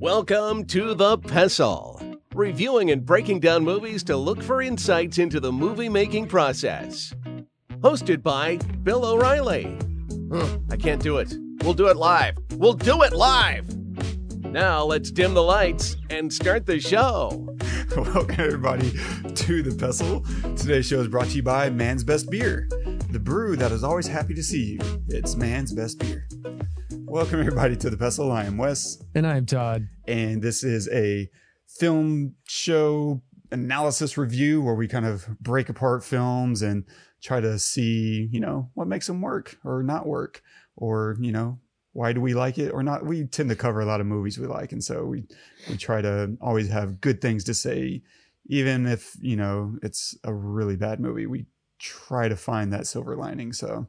Welcome to The Pestle, reviewing and breaking down movies to look for insights into the movie-making process. Hosted by Bill O'Reilly. I can't do it. We'll do it live. We'll do it live! Now let's dim the lights and start the show. Welcome, everybody, to The Pestle. Today's show is brought to you by Man's Best Beer, the brew that is always happy to see you. It's Man's Best Beer. Welcome, everybody, to The Pestle. I am Wes. And I am Todd. And this is a film show analysis review where we kind of break apart films and try to see, you know, what makes them work or not work, or, you know, why do we like it or not? We tend to cover a lot of movies we like. And so we try to always have good things to say, even if, you know, it's a really bad movie. We try to find that silver lining. So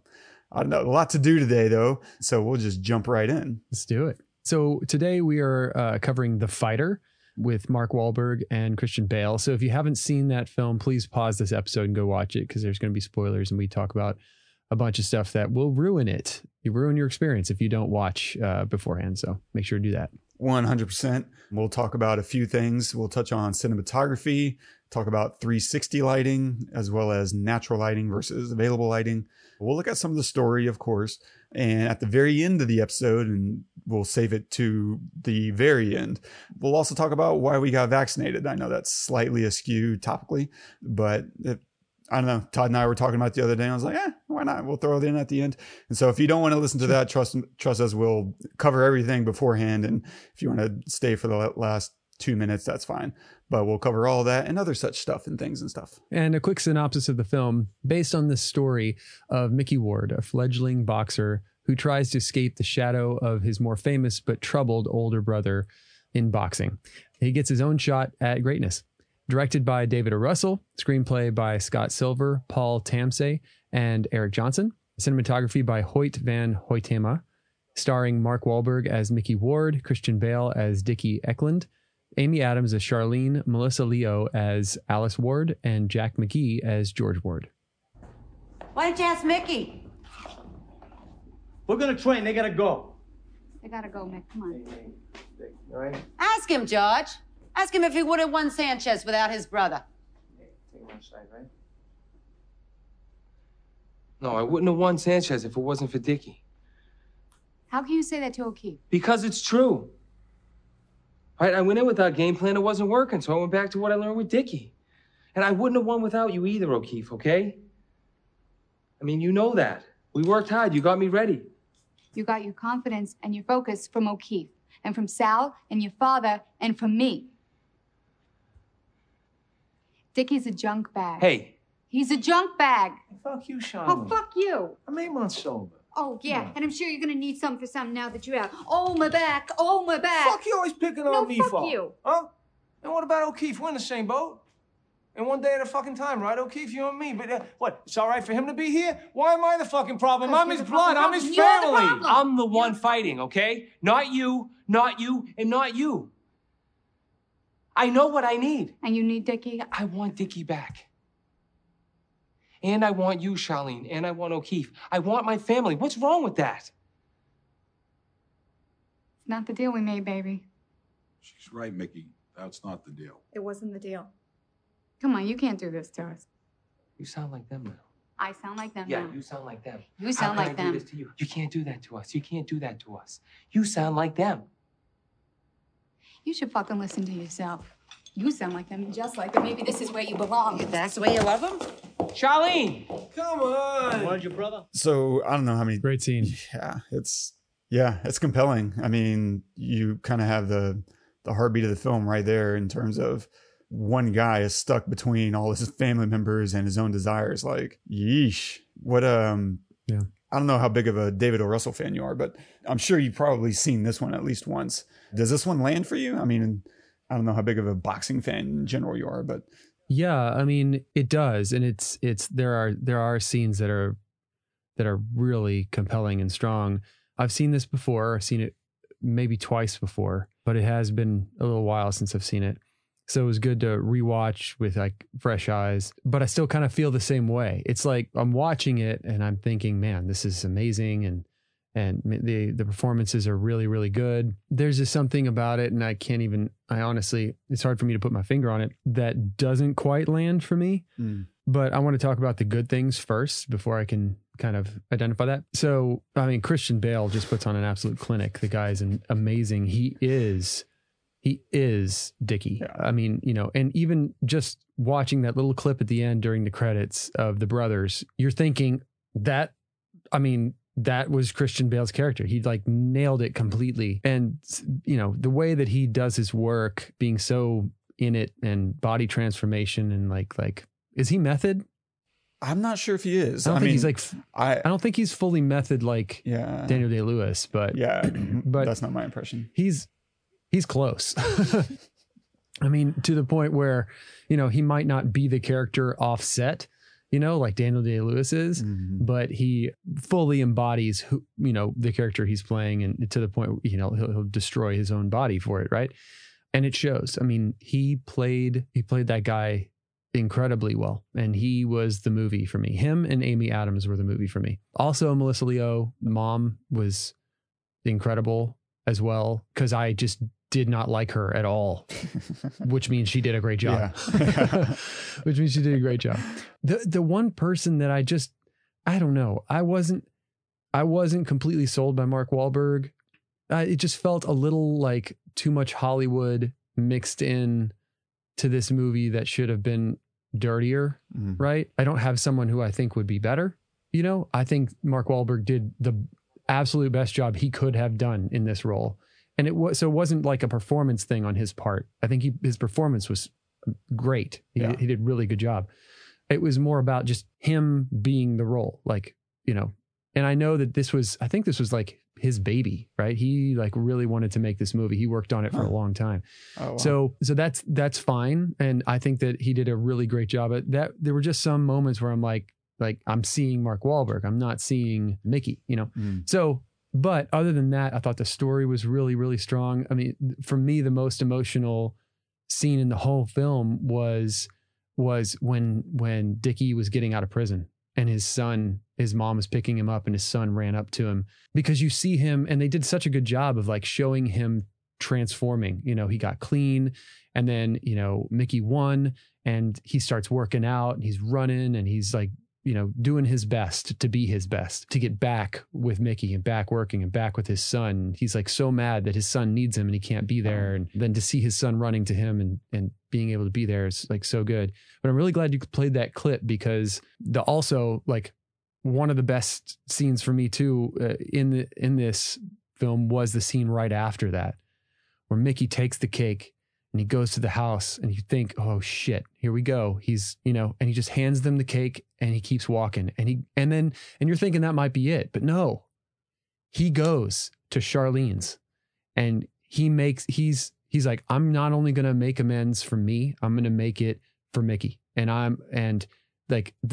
I don't know, a lot to do today, though. So we'll just jump right in. Let's do it. So today we are covering The Fighter with Mark Wahlberg and Christian Bale. So if you haven't seen that film, please pause this episode and go watch it, because there's going to be spoilers and we talk about a bunch of stuff that will ruin it. You ruin your experience if you don't watch beforehand. So make sure to do that. 100%. We'll talk about a few things. We'll touch on cinematography, talk about 360 lighting, as well as natural lighting versus available lighting. We'll look at some of the story, of course. And at the very end of the episode, and we'll save it to the very end, we'll also talk about why we got vaccinated. I know that's slightly askew topically, but I don't know. Todd and I were talking about it the other day. And I was like, why not? We'll throw it in at the end. And so if you don't want to listen to that, trust us, we'll cover everything beforehand. And if you want to stay for the last 2 minutes, that's fine. But we'll cover all that and other such stuff and things and stuff. And a quick synopsis of the film based on the story of Mickey Ward, a fledgling boxer who tries to escape the shadow of his more famous but troubled older brother in boxing. He gets his own shot at greatness. Directed by David O. Russell, screenplay by Scott Silver, Paul Tamsay, and Eric Johnson. Cinematography by Hoyt Van Hoytema, starring Mark Wahlberg as Mickey Ward, Christian Bale as Dickie Eklund, Amy Adams as Charlene, Melissa Leo as Alice Ward, and Jack McGee as George Ward. Why didn't you ask Mickey? We're going to train. They got to go. They got to go, Mick. Come on. All right. Ask him, George. Ask him if he would have won Sanchez without his brother. Take him outside, right? No, I wouldn't have won Sanchez if it wasn't for Dickie. How can you say that to O'Keefe? Because it's true. Right? I went in without game plan. It wasn't working, so I went back to what I learned with Dickie. And I wouldn't have won without you either, O'Keefe, okay? I mean, you know that. We worked hard. You got me ready. You got your confidence and your focus from O'Keefe and from Sal and your father and from me. Dickie's a junk bag. Hey. He's a junk bag. Fuck you, Sean. Oh, fuck you. I'm 8 months sober. Oh, yeah. And I'm sure you're going to need something for something now that you're out. Oh, my back. Oh, my back. Fuck you always picking on me for. No, fuck you. Huh? And what about O'Keefe? We're in the same boat. And one day at a fucking time, right, O'Keefe? You and me. But what? It's all right for him to be here? Why am I the fucking problem? I'm his blood. I'm his family. I'm the one fighting, okay? Not you, not you, and not you. I know what I need. And you need Dickie? I want Dickie back. And I want you, Charlene. And I want O'Keefe. I want my family. What's wrong with that? It's not the deal we made, baby. She's right, Mickey. That's not the deal. It wasn't the deal. Come on, you can't do this to us. You sound like them now. I sound like them now. Yeah, you sound like them. You sound like them. How can I do this to you? You can't do that to us. You can't do that to us. You sound like them. You should fucking listen to yourself. You sound like them, just like them. Maybe this is where you belong. That's the way you love them? Charlene! Come on! Where's your brother? So, I don't know how many... Great scene. Yeah, it's compelling. I mean, you kind of have the heartbeat of the film right there in terms of one guy is stuck between all his family members and his own desires. Like, yeesh. What, yeah. I don't know how big of a David O. Russell fan you are, but I'm sure you've probably seen this one at least once. Does this one land for you? I mean, I don't know how big of a boxing fan in general you are, but yeah, I mean, it does. And it's, there are scenes that are really compelling and strong. I've seen this before. I've seen it maybe twice before, but it has been a little while since I've seen it. So it was good to rewatch with like fresh eyes, but I still kind of feel the same way. It's like I'm watching it and I'm thinking, man, this is amazing. And and the performances are really, really good. There's just something about it, and I honestly, it's hard for me to put my finger on it, that doesn't quite land for me. Mm. But I want to talk about the good things first before I can kind of identify that. So, I mean, Christian Bale just puts on an absolute clinic. The guy is amazing. He is Dickie. Yeah. I mean, you know, and even just watching that little clip at the end during the credits of the brothers, you're thinking that, I mean, that was Christian Bale's character. He like nailed it completely. And, you know, the way that he does his work, being so in it, and body transformation, and like, is he method? I'm not sure if he is. I don't think he's fully method like Daniel Day-Lewis, but yeah, but that's not my impression. He's close. I mean, to the point where, you know, he might not be the character offset, you know, like Daniel Day-Lewis is, mm-hmm. but he fully embodies who, you know, the character he's playing, and to the point, you know, he'll destroy his own body for it. Right. And it shows. I mean, he played that guy incredibly well, and he was the movie for me. Him and Amy Adams were the movie for me. Also, Melissa Leo, the mom, was incredible as well, because I just did not like her at all, which means she did a great job. Yeah. Which means she did a great job. The one person that I don't know, I wasn't completely sold by Mark Wahlberg. It just felt a little like too much Hollywood mixed in to this movie that should have been dirtier, right? I don't have someone who I think would be better. You know, I think Mark Wahlberg did the absolute best job he could have done in this role. And it wasn't like a performance thing on his part. I think his performance was great. He did a really good job. It was more about just him being the role, like, you know, and I know that this was like his baby, right? He like really wanted to make this movie. He worked on it for a long time. Oh, wow. So that's fine. And I think that he did a really great job at that. There were just some moments where I'm like I'm seeing Mark Wahlberg. I'm not seeing Mickey, you know? Mm. So, but other than that, I thought the story was really, really strong. I mean, for me, the most emotional scene in the whole film was when Dickie was getting out of prison. And his mom was picking him up, and his son ran up to him, because you see him, and they did such a good job of like showing him transforming. You know, he got clean, and then, you know, Mickey won, and he starts working out, and he's running, and he's like, you know, doing his best to be his best, to get back with Mickey and back working and back with his son. He's like so mad that his son needs him and he can't be there. And then to see his son running to him and being able to be there is like so good. But I'm really glad you played that clip, because also like one of the best scenes for me too, in this film, was the scene right after that, where Mickey takes the cake and he goes to the house, and you think, oh shit, here we go. He's, you know, and he just hands them the cake, and he keeps walking, and you're thinking that might be it, but no, he goes to Charlene's, and he's like, I'm not only going to make amends for me, I'm going to make it for Mickey. And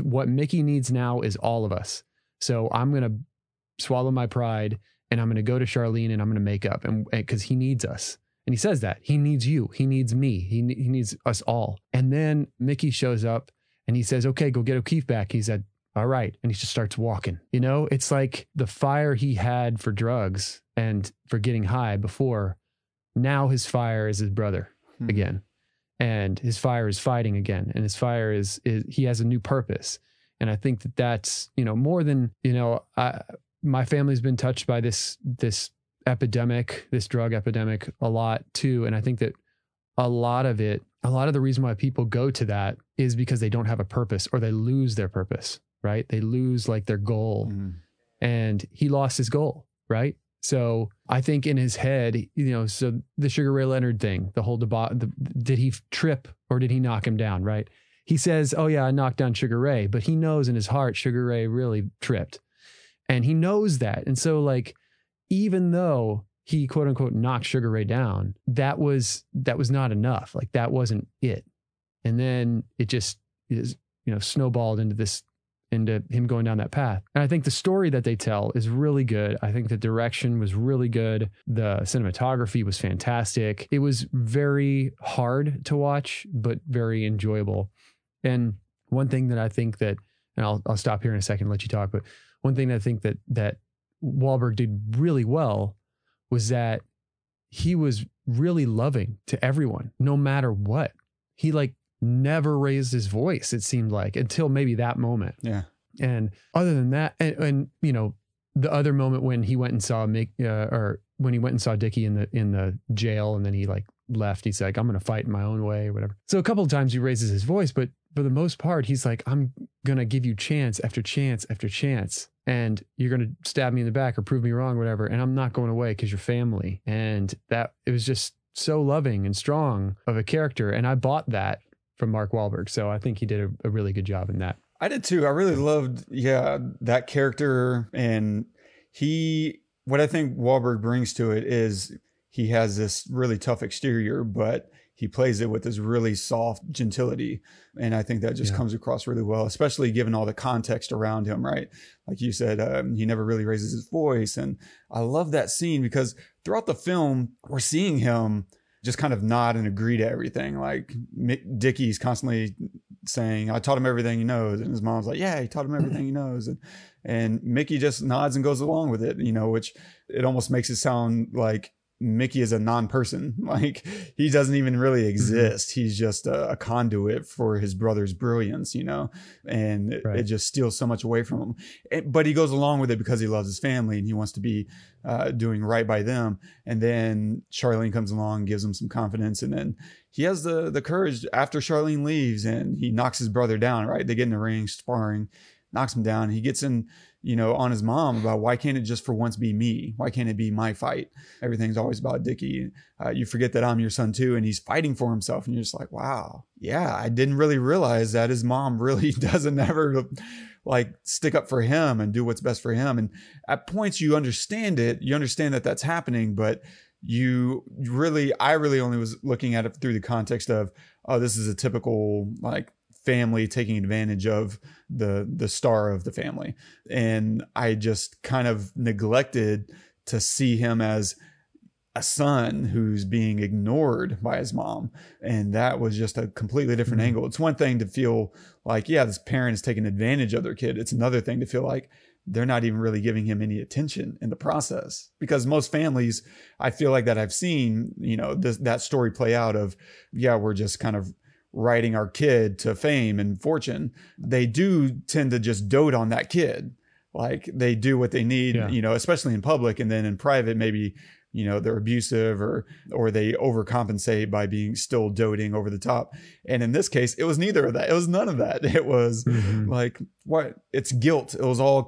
what Mickey needs now is all of us. So I'm going to swallow my pride, and I'm going to go to Charlene, and I'm going to make up, and because he needs us. And he says that he needs you, he needs me, he needs us all. And then Mickey shows up, and he says, okay, go get O'Keefe back. He said, all right. And he just starts walking. You know, it's like the fire he had for drugs and for getting high before. Now his fire is his brother again, and his fire is fighting again. And his fire is he has a new purpose. And I think that that's, you know, more than, you know, my family's been touched by this epidemic, this drug epidemic a lot too. And I think that a lot of the reason why people go to that is because they don't have a purpose, or they lose their purpose, right? They lose like their goal, and he lost his goal, right? So I think in his head, you know, so the Sugar Ray Leonard thing, the whole debate, did he trip or did he knock him down? Right. He says, oh yeah, I knocked down Sugar Ray, but he knows in his heart, Sugar Ray really tripped, and he knows that. And so like, even though he quote unquote knocked Sugar Ray down, that was not enough. Like that wasn't it. And then it just is, you know, snowballed into him going down that path. And I think the story that they tell is really good. I think the direction was really good. The cinematography was fantastic. It was very hard to watch, but very enjoyable. And one thing that I think that, and I'll stop here in a second and let you talk, but one thing that I think that Wahlberg did really well was that he was really loving to everyone, no matter what. He like never raised his voice, it seemed like, until maybe that moment. Yeah. And other than that, and you know, the other moment when he went and saw Dickie in the jail, and then he like left, he's like, I'm going to fight in my own way or whatever. So a couple of times he raises his voice, but for the most part, he's like, I'm going to give you chance after chance after chance. And you're going to stab me in the back or prove me wrong or whatever. And I'm not going away because you're family. And that, it was just so loving and strong of a character. And I bought that from Mark Wahlberg. So I think he did a really good job in that. I did too. I really loved, that character. And what I think Wahlberg brings to it is he has this really tough exterior, but he plays it with this really soft gentility. And I think that just comes across really well, especially given all the context around him, right? Like you said, he never really raises his voice. And I love that scene because throughout the film, we're seeing him just kind of nod and agree to everything. Like Dickie's constantly saying, I taught him everything he knows. And his mom's like, yeah, he taught him everything he knows. And Mickey just nods and goes along with it, which it almost makes it sound like Mickey is a non-person. Like he doesn't even really exist. Mm-hmm. He's just a conduit for his brother's brilliance, and it just steals so much away from him. But he goes along with it because he loves his family and he wants to be doing right by them. And then Charlene comes along, gives him some confidence. And then he has the courage after Charlene leaves and he knocks his brother down, right? They get in the ring, sparring, knocks him down. He gets in, on his mom about why can't it just for once be me? Why can't it be my fight? Everything's always about Dickie. You forget that I'm your son too. And he's fighting for himself. And you're just like, wow. Yeah. I didn't really realize that his mom really doesn't ever like stick up for him and do what's best for him. And at points you understand it, you understand that that's happening, but I really only was looking at it through the context of, oh, this is a typical like family taking advantage of the star of the family. And I just kind of neglected to see him as a son who's being ignored by his mom. And that was just a completely different angle. It's one thing to feel like, yeah, this parent is taking advantage of their kid. It's another thing to feel like they're not even really giving him any attention in the process, because most families, I feel like that I've seen, that story play out of, yeah, we're just kind of writing our kid to fame and fortune. They do tend to just dote on that kid. Like they do what they need, especially in public. And then in private, maybe, they're abusive or they overcompensate by being still doting over the top. And in this case, it was neither of that. It was none of that. It was like, what? It's guilt. It was all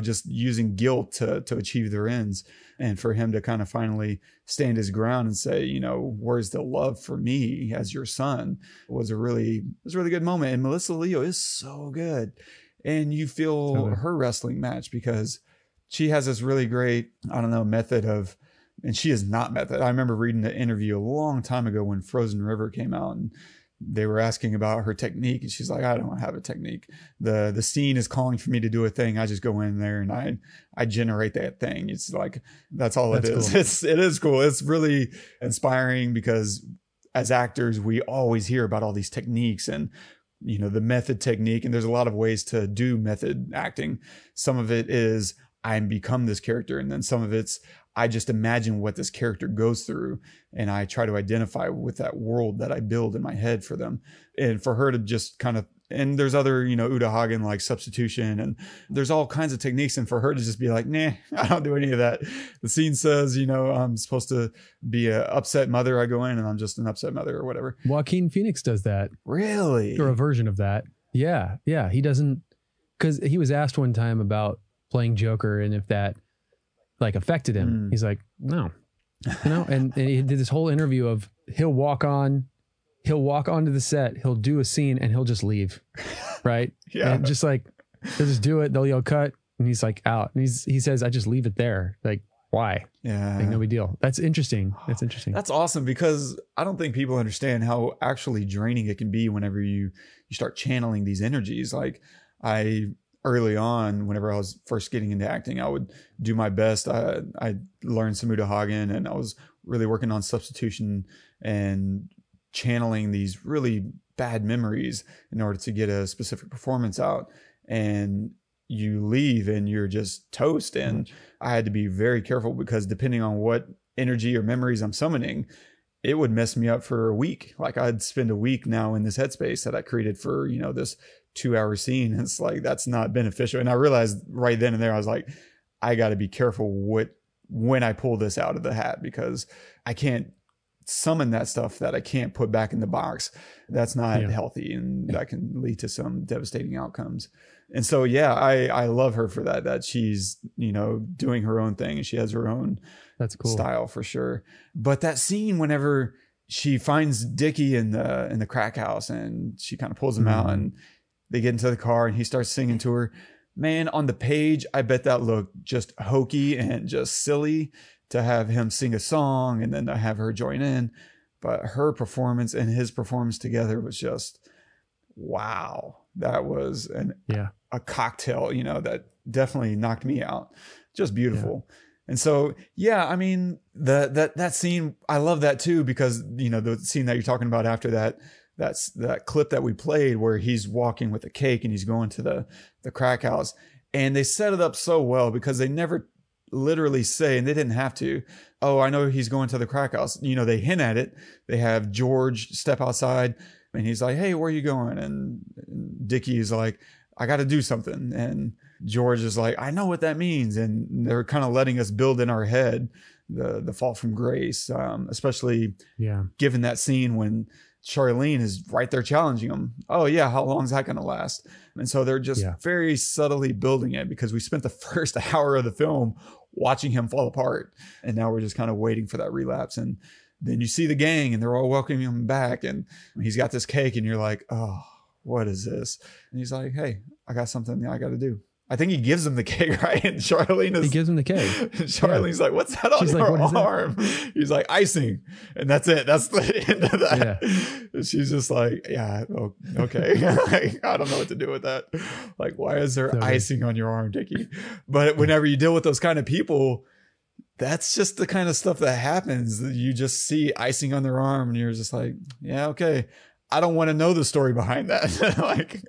just using guilt to achieve their ends. And for him to kind of finally stand his ground and say, where's the love for me as your son was a really good moment. And Melissa Leo is so good. And you feel her wrestling match because she has this really great, method of, and she is not method. I remember reading the interview a long time ago when Frozen River came out and they were asking about her technique. And she's like, I don't have a technique. The scene is calling for me to do a thing. I just go in there and I generate that thing. It's like, that's all it is. Cool. It is cool. It's really inspiring because as actors, we always hear about all these techniques and, the method technique. And there's a lot of ways to do method acting. Some of it is I become this character. And then some of it's, I just imagine what this character goes through and I try to identify with that world that I build in my head for them. And for her to just kind of, and there's other, Uta Hagen, like substitution, and there's all kinds of techniques. And for her to just be like, nah, I don't do any of that. The scene says, I'm supposed to be an upset mother. I go in and I'm just an upset mother or whatever. Joaquin Phoenix does that. Really? Or a version of that. Yeah. Yeah. He doesn't, because he was asked one time about playing Joker and if that like affected him. He's like, no, and he did this whole interview of he'll walk onto the set, he'll do a scene and he'll just leave. Right. Yeah. And just like, they'll just do it. They'll yell cut. And he's like out. And he says, I just leave it there. Like, why? Yeah. Like no big deal. That's interesting. That's interesting. That's awesome because I don't think people understand how actually draining it can be whenever you start channeling these energies. Like early on, whenever I was first getting into acting, I would do my best. I learned some Uta Hagen and I was really working on substitution and channeling these really bad memories in order to get a specific performance out. And you leave and you're just toast. And I had to be very careful because depending on what energy or memories I'm summoning, it would mess me up for a week. Like I'd spend a week now in this headspace that I created for, you know, this 2-hour scene. And it's like, that's not beneficial. And I realized right then and there, I was like, I got to be careful when I pull this out of the hat, because I can't summon that stuff that I can't put back in the box. That's not healthy, and that can lead to some devastating outcomes. And so, yeah, I love her for that, that she's, you know, doing her own thing and she has her own style for sure. But that scene, whenever she finds Dickie in the crack house and she kind of pulls him out and they get into the car and he starts singing to her, man, on the page, I bet that looked just hokey and just silly to have him sing a song and then to have her join in. But her performance and his performance together was just, wow. That was a cocktail, you know, that definitely knocked me out. Just beautiful. Yeah. And so, yeah, I mean, that scene, I love that too, because, you know, the scene that you're talking about after that, that's that clip that we played where he's walking with a cake and he's going to the crack house, and they set it up so well because they never literally say, and they didn't have to, oh, I know he's going to the crack house. You know, they hint at it. They have George step outside and he's like, hey, where are you going? And Dickie is like, I got to do something. And George is like, I know what that means. And they're kind of letting us build in our head the fall from grace, especially given that scene when Charlene is right there challenging him. Oh, yeah. How long is that going to last? And so they're just very subtly building it, because we spent the first hour of the film watching him fall apart. And now we're just kind of waiting for that relapse. And then you see the gang and they're all welcoming him back. And he's got this cake and you're like, oh, what is this? And he's like, hey, I got something I got to do. I think he gives him the cake, right? And he gives him the cake. Charlene's like, what's that on your arm? He's like, icing. And that's it. That's the end of that. Yeah. She's just like, yeah, oh, okay. Like, I don't know what to do with that. Like, why is there icing on your arm, Dickie? But whenever you deal with those kind of people, that's just the kind of stuff that happens. You just see icing on their arm and you're just like, yeah, okay. I don't want to know the story behind that. Like,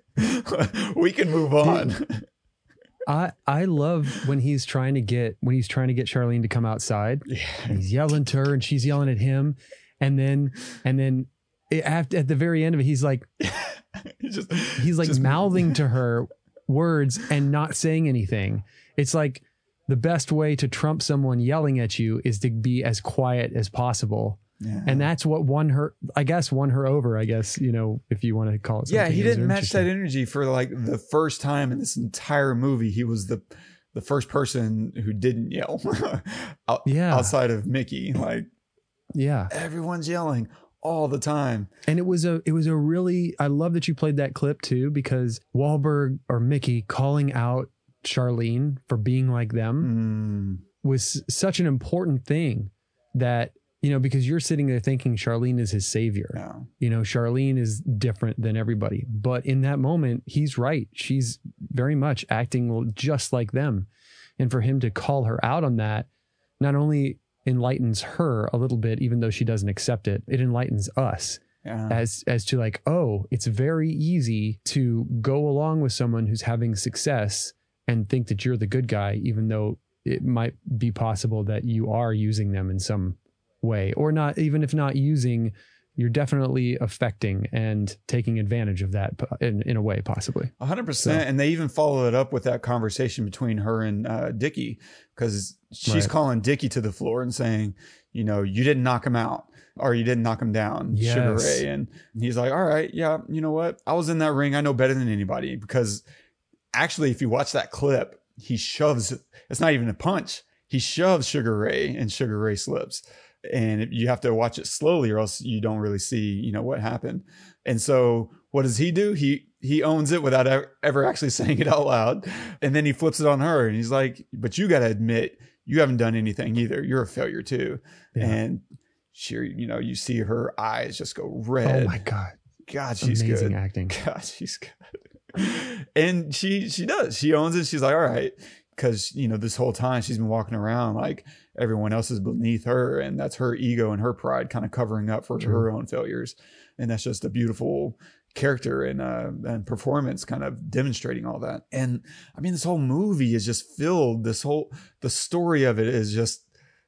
we can move on. I love when he's trying to get Charlene to come outside. Yeah. He's yelling to her and she's yelling at him. And then at the very end of it, he's like, he's mouthing to her words and not saying anything. It's like, the best way to trump someone yelling at you is to be as quiet as possible. Yeah. And that's what won her over, you know, if you want to call it something. Yeah, he didn't match that energy for like the first time in this entire movie. He was the first person who didn't yell outside of Mickey. Like, yeah, everyone's yelling all the time. And it was a really, I love that you played that clip too, because Wahlberg or Mickey calling out Charlene for being like them was such an important thing, that, you know, because you're sitting there thinking Charlene is his savior. Yeah. You know, Charlene is different than everybody. But in that moment, he's right. She's very much acting just like them. And for him to call her out on that, not only enlightens her a little bit, even though she doesn't accept it, it enlightens us. Yeah. As to like, oh, it's very easy to go along with someone who's having success and think that you're the good guy, even though it might be possible that you are using them in some way, or not, even if not using, you're definitely affecting and taking advantage of that in a way, possibly. 100%. And they even follow it up with that conversation between her and Dickie, because she's calling Dickie to the floor and saying, you know, you didn't knock him out, or you didn't knock him down, Sugar Ray. And he's like, all right, yeah, you know what? I was in that ring. I know better than anybody, because actually, if you watch that clip, he shoves, it's not even a punch, he shoves Sugar Ray and Sugar Ray slips. And you have to watch it slowly, or else you don't really see, you know, what happened. And so what does he do? He owns it without ever actually saying it out loud. And then he flips it on her and he's like, but you got to admit, you haven't done anything either. You're a failure too. Yeah. And she, you know, you see her eyes just go red. Oh my God. God, she's good. Amazing acting. God, she's good. And she owns it. She's like, all right, because, you know, this whole time she's been walking around like everyone else is beneath her, and that's her ego and her pride kind of covering up for her own failures. And that's just a beautiful character and performance kind of demonstrating all that. And I mean, this whole movie is just filled, the story of it is just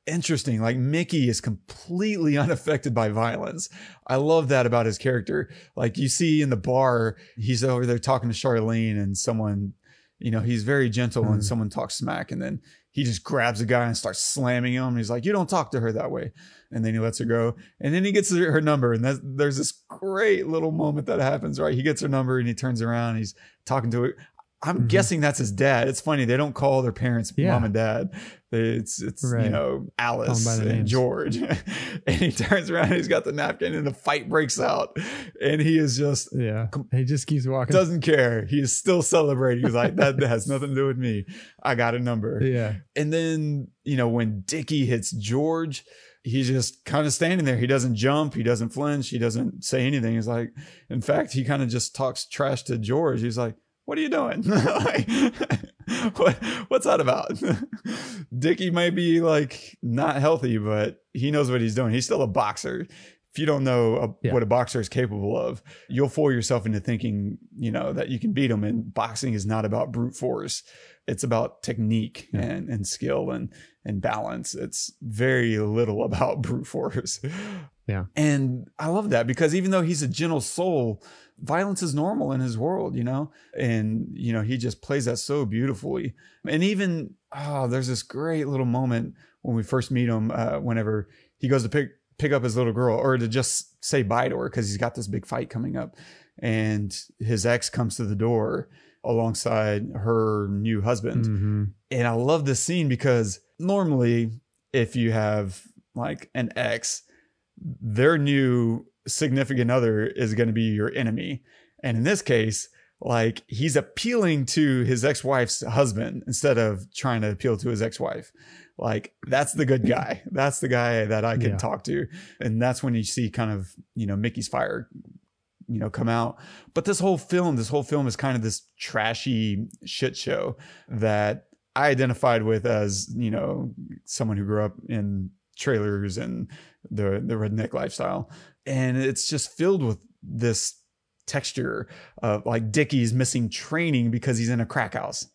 interesting. Like, Mickey is completely unaffected by violence. I love that about his character. Like, you see in the bar, he's over there talking to Charlene, and someone, you know, he's very gentle and someone talks smack, and then he just grabs a guy and starts slamming him. And he's like, you don't talk to her that way. And then he lets her go. And then he gets her number. And there's this great little moment that happens, right? He gets her number and he turns around. And he's talking to her. I'm guessing that's his dad. It's funny. They don't call their parents mom and dad. It's right. You know, Alice and names. George. And he turns around and he's got the napkin and the fight breaks out. And he is just... Yeah. He just keeps walking. Doesn't care. He is still celebrating. He's like, that has nothing to do with me. I got a number. Yeah. And then, you know, when Dickie hits George... He's just kind of standing there. He doesn't jump. He doesn't flinch. He doesn't say anything. He's like, in fact, he kind of just talks trash to George. He's like, what are you doing? Like, what's that about? Dickie may be like not healthy, but he knows what he's doing. He's still a boxer. If you don't know what a boxer is capable of, you'll fool yourself into thinking, you know, that you can beat him. And boxing is not about brute force. It's about technique and skill and balance. It's very little about brute force. Yeah. And I love that, because even though he's a gentle soul, violence is normal in his world, you know? And, you know, he just plays that so beautifully. And even, there's this great little moment when we first meet him, whenever he goes to pick up his little girl, or to just say bye to her, because he's got this big fight coming up. And his ex comes to the door alongside her new husband. Mm-hmm. And I love this scene, because normally if you have like an ex, their new significant other is going to be your enemy. And in this case, like, he's appealing to his ex-wife's husband instead of trying to appeal to his ex-wife. Like, that's the good guy. That's the guy that I can talk to. And that's when you see kind of, you know, Mickey's fire, you know, come out. But this whole film is kind of this trashy shit show that I identified with as, you know, someone who grew up in trailers and the redneck lifestyle. And it's just filled with this texture of like, Dickie's missing training because he's in a crack house.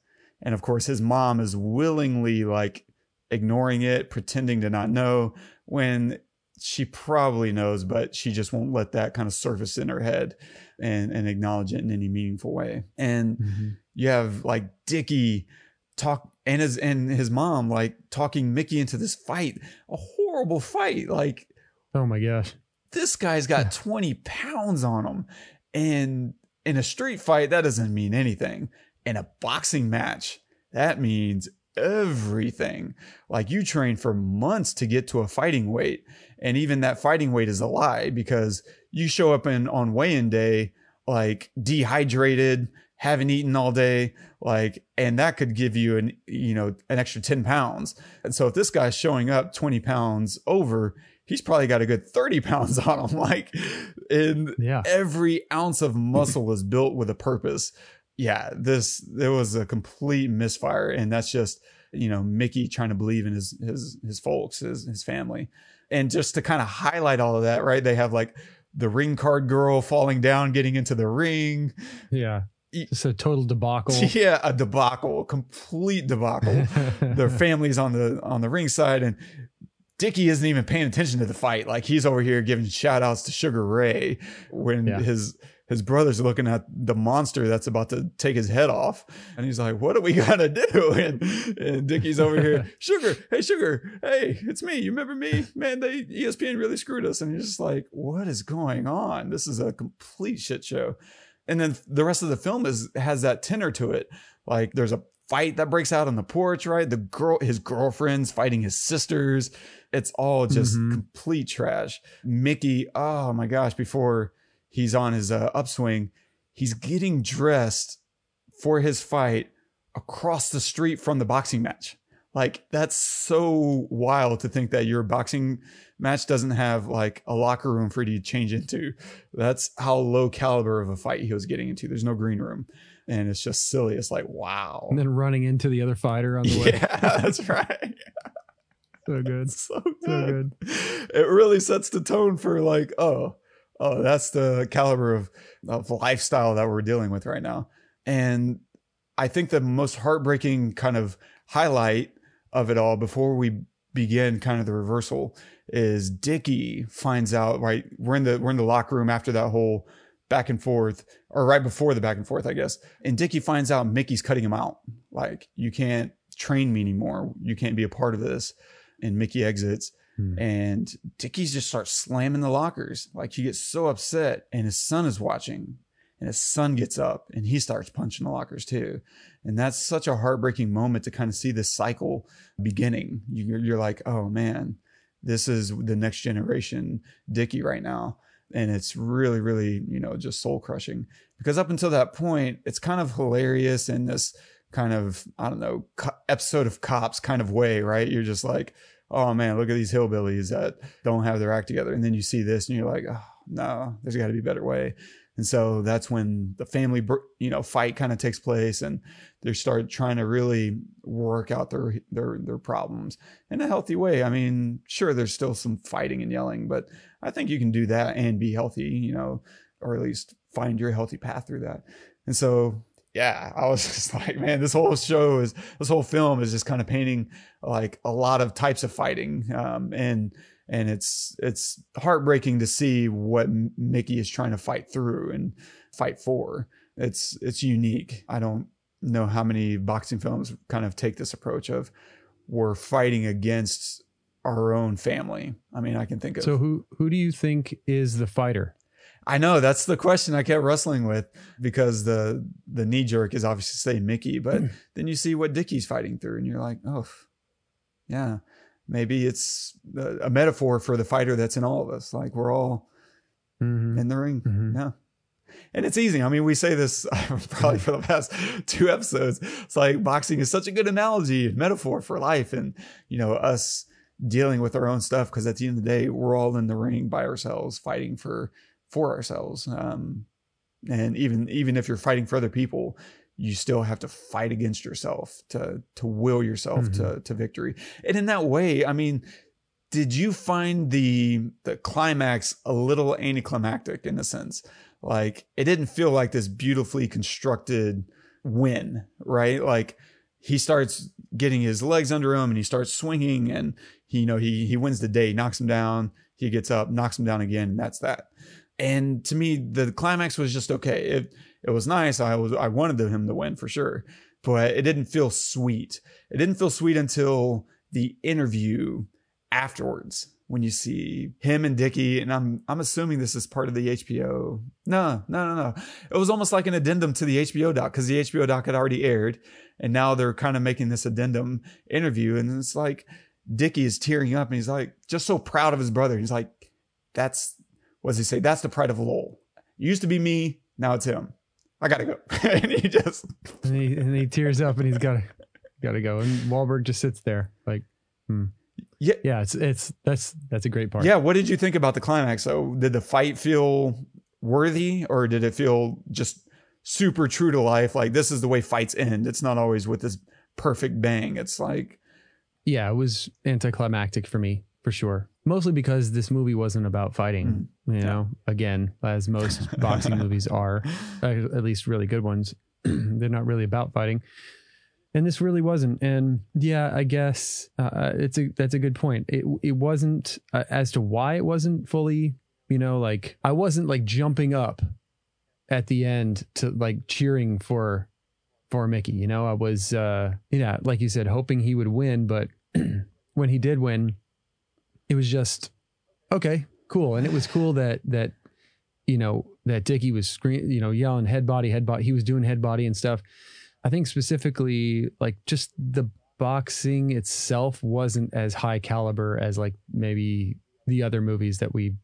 And of course his mom is willingly like ignoring it, pretending to not know, when she probably knows, but she just won't let that kind of surface in her head and acknowledge it in any meaningful way. And you have like Dickie talk and his mom like talking Mickey into this fight, a horrible fight. Like, oh my gosh, this guy's got 20 pounds on him. And in a street fight, that doesn't mean anything. In a boxing match, that means everything. Like, you train for months to get to a fighting weight. And even that fighting weight is a lie, because you show up on weigh-in day, like, dehydrated, haven't eaten all day, like, and that could give you an extra 10 pounds. And so if this guy's showing up 20 pounds over, he's probably got a good 30 pounds on him. Like, and every ounce of muscle is built with a purpose. Yeah, there was a complete misfire. And that's just, you know, Mickey trying to believe in his folks, his family. And just to kind of highlight all of that, right? They have like the ring card girl falling down, getting into the ring. Yeah. It's a total debacle. Yeah, a debacle, complete debacle. Their family's on the ring side, and Dickie isn't even paying attention to the fight. Like, he's over here giving shout outs to Sugar Ray when his brother's looking at the monster that's about to take his head off. And he's like, what do we got to do? And Dickie's over here, Sugar. Hey, it's me. You remember me? Man, ESPN really screwed us. And you're just like, what is going on? This is a complete shit show. And then the rest of the film has that tenor to it. Like, there's a fight that breaks out on the porch, right? His girlfriend's fighting his sisters. It's all just complete trash. Mickey, oh my gosh, before he's on his upswing, he's getting dressed for his fight across the street from the boxing match. Like, that's so wild to think that your boxing match doesn't have like a locker room for you to change into. That's how low caliber of a fight he was getting into. There's no green room. And it's just silly. It's like, wow. And then running into the other fighter on the way. Yeah, that's right. So good. So good. It really sets the tone for like, oh, oh, that's the caliber of lifestyle that we're dealing with right now. And I think the most heartbreaking kind of highlight of it all before we begin kind of the reversal is Dickie finds out, right? We're in the locker room after that whole back and forth, or right before the back and forth, I guess. And Dickie finds out Mickey's cutting him out. Like, you can't train me anymore. You can't be a part of this. And Mickey exits. And Dickie just starts slamming the lockers. Like, he gets so upset, and his son is watching, and his son gets up and he starts punching the lockers too. And that's such a heartbreaking moment to kind of see this cycle beginning. You're like, oh man, this is the next generation Dickie right now. And it's really, really, just soul crushing, because up until that point, it's kind of hilarious in this kind of, I don't know, episode of Cops kind of way, right? You're just like, oh man, look at these hillbillies that don't have their act together. And then you see this and you're like, oh no, there's got to be a better way. And so that's when the family, fight kind of takes place, and they start trying to really work out their problems in a healthy way. I mean, sure, there's still some fighting and yelling, but I think you can do that and be healthy, or at least find your healthy path through that. And so, yeah, I was just like, man, this whole film is just kind of painting like a lot of types of fighting. And it's heartbreaking to see what Mickey is trying to fight through and fight for. It's unique. I don't know how many boxing films kind of take this approach of, we're fighting against our own family. I mean, I can think of. So who do you think is the fighter? I know that's the question I kept wrestling with, because the knee jerk is obviously say Mickey, but then you see what Dickie's fighting through and you're like, oh yeah. Maybe it's a metaphor for the fighter that's in all of us. Like, we're all in the ring. Mm-hmm. Yeah. And it's easy. I mean, we say this probably for the past two episodes. It's like boxing is such a good analogy, metaphor for life, and, us dealing with our own stuff. Because at the end of the day, we're all in the ring by ourselves, fighting for ourselves. And even if you're fighting for other people, you still have to fight against yourself to will yourself to victory. And in that way, I mean, did you find the climax a little anticlimactic in a sense? Like, it didn't feel like this beautifully constructed win, right? Like, he starts getting his legs under him and he starts swinging, and he wins the day, knocks him down, he gets up, knocks him down again, and that's that. And to me, the climax was just okay. It was nice. I wanted him to win for sure, but it didn't feel sweet. It didn't feel sweet until the interview afterwards, when you see him and Dickie, and I'm assuming this is part of the HBO. No. It was almost like an addendum to the HBO doc, because the HBO doc had already aired, and now they're kind of making this addendum interview, and it's like Dickie is tearing up, and he's like just so proud of his brother. He's like, what does he say? That's the pride of Lowell. It used to be me, now it's him. I gotta go. And he just and he tears up, and he's gotta go. And Wahlberg just sits there like, yeah. That's a great part. Yeah. What did you think about the climax? So did the fight feel worthy, or did it feel just super true to life? Like, this is the way fights end. It's not always with this perfect bang. It's like, yeah, it was anticlimactic for me for sure. Mostly because this movie wasn't about fighting, again, as most boxing movies are, at least really good ones. They're not really about fighting. And this really wasn't. And yeah, I guess that's a good point. It wasn't, as to why it wasn't fully, I wasn't like jumping up at the end to like cheering for Mickey. I was, like you said, hoping he would win. But when he did win, it was just, okay, cool. And it was cool that Dickie was yelling head body. He was doing head body and stuff. I think specifically, like, just the boxing itself wasn't as high caliber as like maybe the other movies that we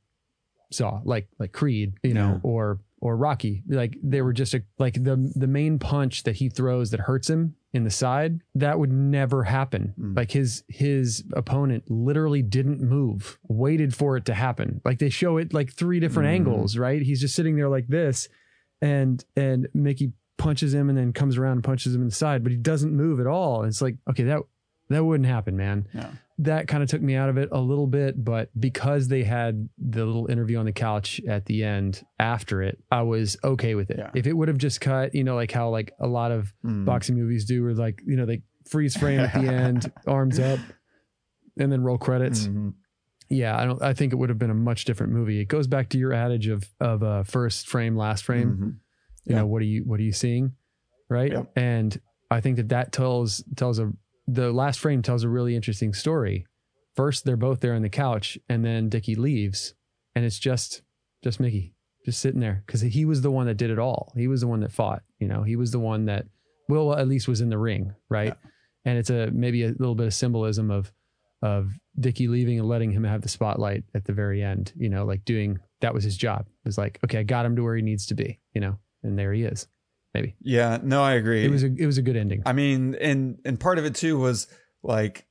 saw, like Creed, or Rocky. Like, they were just the main punch that he throws that hurts him in the side, that would never happen. Like, his opponent literally didn't move, waited for it to happen. Like, they show it like three different angles, right? He's just sitting there like this, and Mickey punches him and then comes around and punches him in the side, but he doesn't move at all. It's like, okay, that That wouldn't happen, man. No. That kind of took me out of it a little bit, but because they had the little interview on the couch at the end after it, I was okay with it. Yeah. If it would have just cut, you know, like how like a lot of boxing movies do, where like, you know, they freeze frame at the end, arms up, and then roll credits. Mm-hmm. Yeah, I think it would have been a much different movie. It goes back to your adage of first frame, last frame. Mm-hmm. You know, what are you seeing, right? Yep. And I think that the last frame tells a really interesting story. First, they're both there on the couch, and then Dickie leaves, and it's just Mickey just sitting there, because he was the one that did it all. He was the one that fought. You know, he was the one that, well, at least was in the ring, right? Yeah. And it's maybe a little bit of symbolism of Dickie leaving and letting him have the spotlight at the very end. You know, like that was his job. It was like, okay, I got him to where he needs to be. You know, and there he is. Maybe. Yeah, no, I agree. It was a good ending. I mean, and part of it too was like,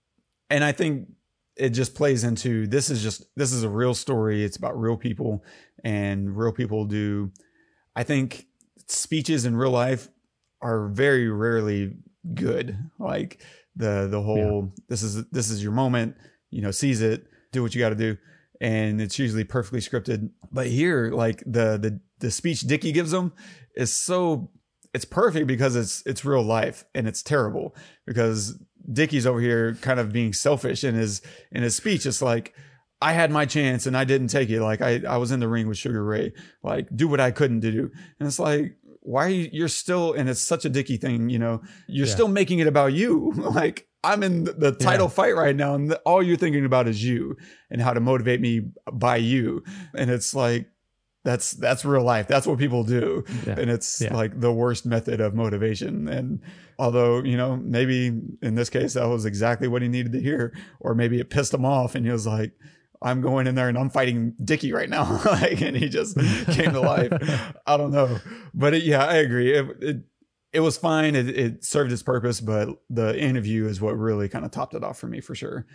and I think it just plays into this is a real story. It's about real people, and real people do. I think speeches in real life are very rarely good. Like the whole this is your moment, you know, seize it, do what you got to do, and it's usually perfectly scripted. But here, like the speech Dickie gives them is so. It's perfect because it's real life, and it's terrible because Dickie's over here kind of being selfish in his speech. It's like, I had my chance and I didn't take it. Like I was in the ring with Sugar Ray, like do what I couldn't do. And it's like, why are you're still, and it's such a Dickie thing, you know, you're still making it about you. Like I'm in the title fight right now, and all you're thinking about is you and how to motivate me by you. And it's like, that's real life. That's what people do. Yeah. And it's like the worst method of motivation. And although, you know, maybe in this case, that was exactly what he needed to hear, or maybe it pissed him off. And he was like, I'm going in there and I'm fighting Dickie right now. Like, and he just came to life. I don't know. But I agree. It was fine. It served its purpose, but the interview is what really kind of topped it off for me, for sure.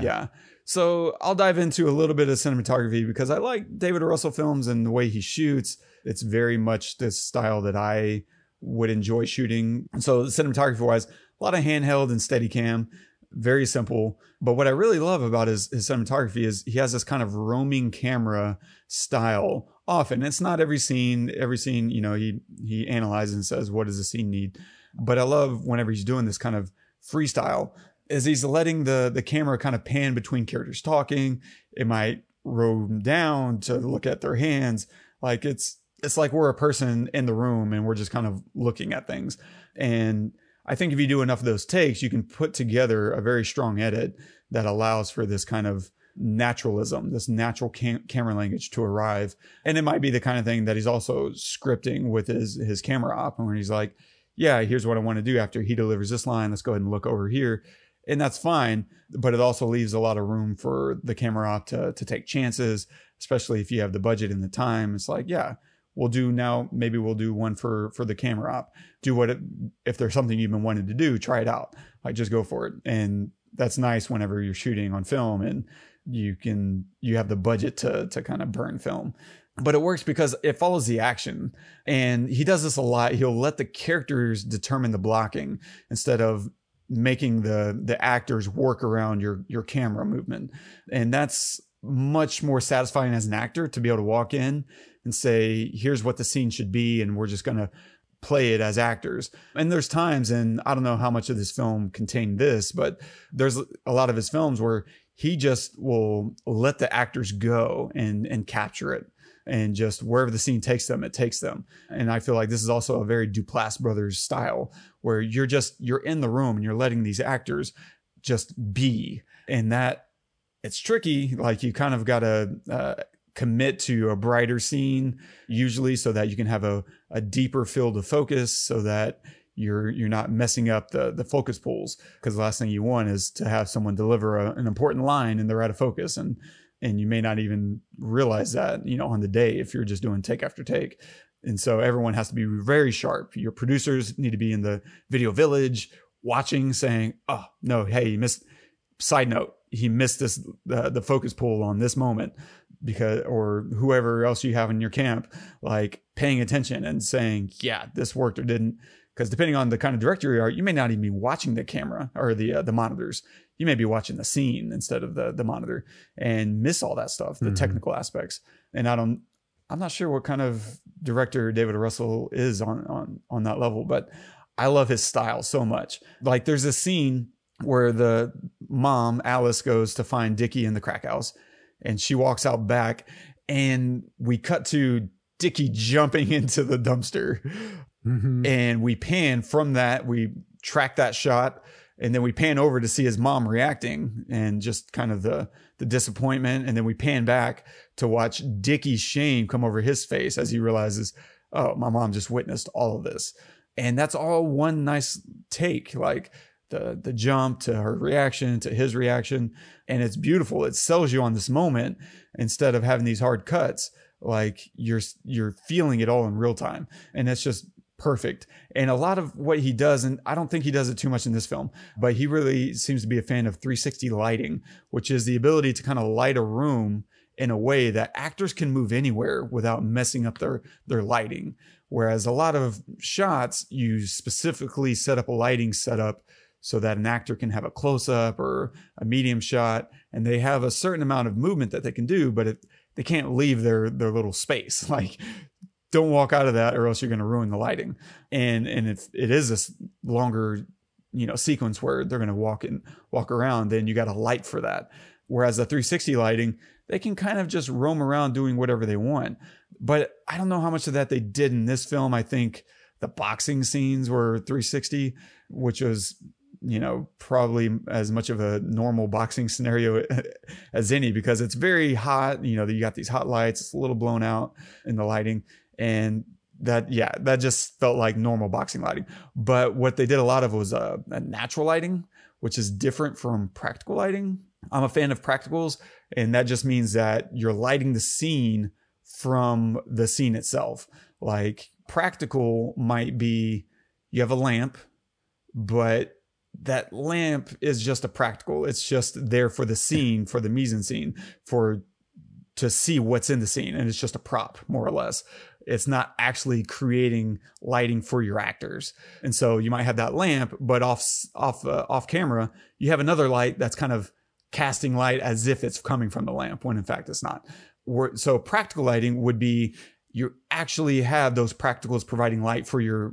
Yeah. So I'll dive into a little bit of cinematography, because I like David O. Russell films and the way he shoots. It's very much this style that I would enjoy shooting. So cinematography wise, a lot of handheld and steady cam, very simple. But what I really love about his cinematography is he has this kind of roaming camera style. Often it's not every scene, you know, he analyzes and says, what does the scene need? But I love whenever he's doing this kind of freestyle, as he's letting the camera kind of pan between characters talking. It might roam down to look at their hands. Like it's like we're a person in the room and we're just kind of looking at things. And I think if you do enough of those takes, you can put together a very strong edit that allows for this kind of naturalism, this natural camera language to arrive. And it might be the kind of thing that he's also scripting with his camera op, and when he's like, yeah, here's what I want to do after he delivers this line. Let's go ahead and look over here. And that's fine, but it also leaves a lot of room for the camera op to take chances, especially if you have the budget and the time. It's like, yeah, maybe we'll do one for the camera op. Do if there's something you've been wanting to do, try it out. Like, just go for it. And that's nice whenever you're shooting on film and you have the budget to kind of burn film. But it works because it follows the action, and he does this a lot. He'll let the characters determine the blocking instead of making the actors work around your camera movement. And that's much more satisfying as an actor, to be able to walk in and say, here's what the scene should be, and we're just going to play it as actors. And there's times, and I don't know how much of this film contained this, but there's a lot of his films where he just will let the actors go and capture it, and just wherever the scene takes them, it takes them. And I feel like this is also a very Duplass Brothers style, where you're in the room and you're letting these actors just be. And that it's tricky. Like, you kind of got to commit to a brighter scene usually, so that you can have a deeper field of focus, so that you're not messing up the focus pools. Because the last thing you want is to have someone deliver an important line and they're out of focus. And you may not even realize that, you know, on the day, if you're just doing take after take. And so everyone has to be very sharp. Your producers need to be in the video village watching, saying, oh, no, hey, you missed. Side note, he missed this, the focus pull on this moment, because, or whoever else you have in your camp, like paying attention and saying, yeah, this worked or didn't. Because depending on the kind of director you are, you may not even be watching the camera or the monitors. You may be watching the scene instead of the monitor and miss all that stuff, the technical aspects. And I'm not sure what kind of director David O. Russell is on that level, but I love his style so much. Like, there's a scene where the mom, Alice, goes to find Dickie in the crack house, and she walks out back, and we cut to Dickie jumping into the dumpster. Mm-hmm. And we pan from that, we track that shot, and then we pan over to see his mom reacting and just kind of the disappointment. And then we pan back to watch Dickie's shame come over his face as he realizes, oh, my mom just witnessed all of this. And that's all one nice take, like the jump to her reaction to his reaction. And it's beautiful. It sells you on this moment instead of having these hard cuts. Like, you're feeling it all in real time. And that's just perfect. And a lot of what he does, and I don't think he does it too much in this film, but he really seems to be a fan of 360 lighting, which is the ability to kind of light a room in a way that actors can move anywhere without messing up their lighting. Whereas a lot of shots, you specifically set up a lighting setup so that an actor can have a close-up or a medium shot, and they have a certain amount of movement that they can do, but they can't leave their little space. Like, don't walk out of that or else you're going to ruin the lighting. And if it is this longer, sequence where they're going to walk around, then you got a light for that. Whereas the 360 lighting, they can kind of just roam around doing whatever they want. But I don't know how much of that they did in this film. I think the boxing scenes were 360, which was, probably as much of a normal boxing scenario as any, because it's very hot. You got these hot lights, it's a little blown out in the lighting, and that just felt like normal boxing lighting. But what they did a lot of was a natural lighting, which is different from practical lighting. I'm a fan of practicals, and that just means that you're lighting the scene from the scene itself. Like, practical might be you have a lamp, but that lamp is just a practical. It's just there for the scene, for the mise en scene, to see what's in the scene. And it's just a prop, more or less. It's not actually creating lighting for your actors. And so you might have that lamp, but off camera, you have another light that's kind of casting light as if it's coming from the lamp, when in fact it's not. So practical lighting would be you actually have those practicals providing light for your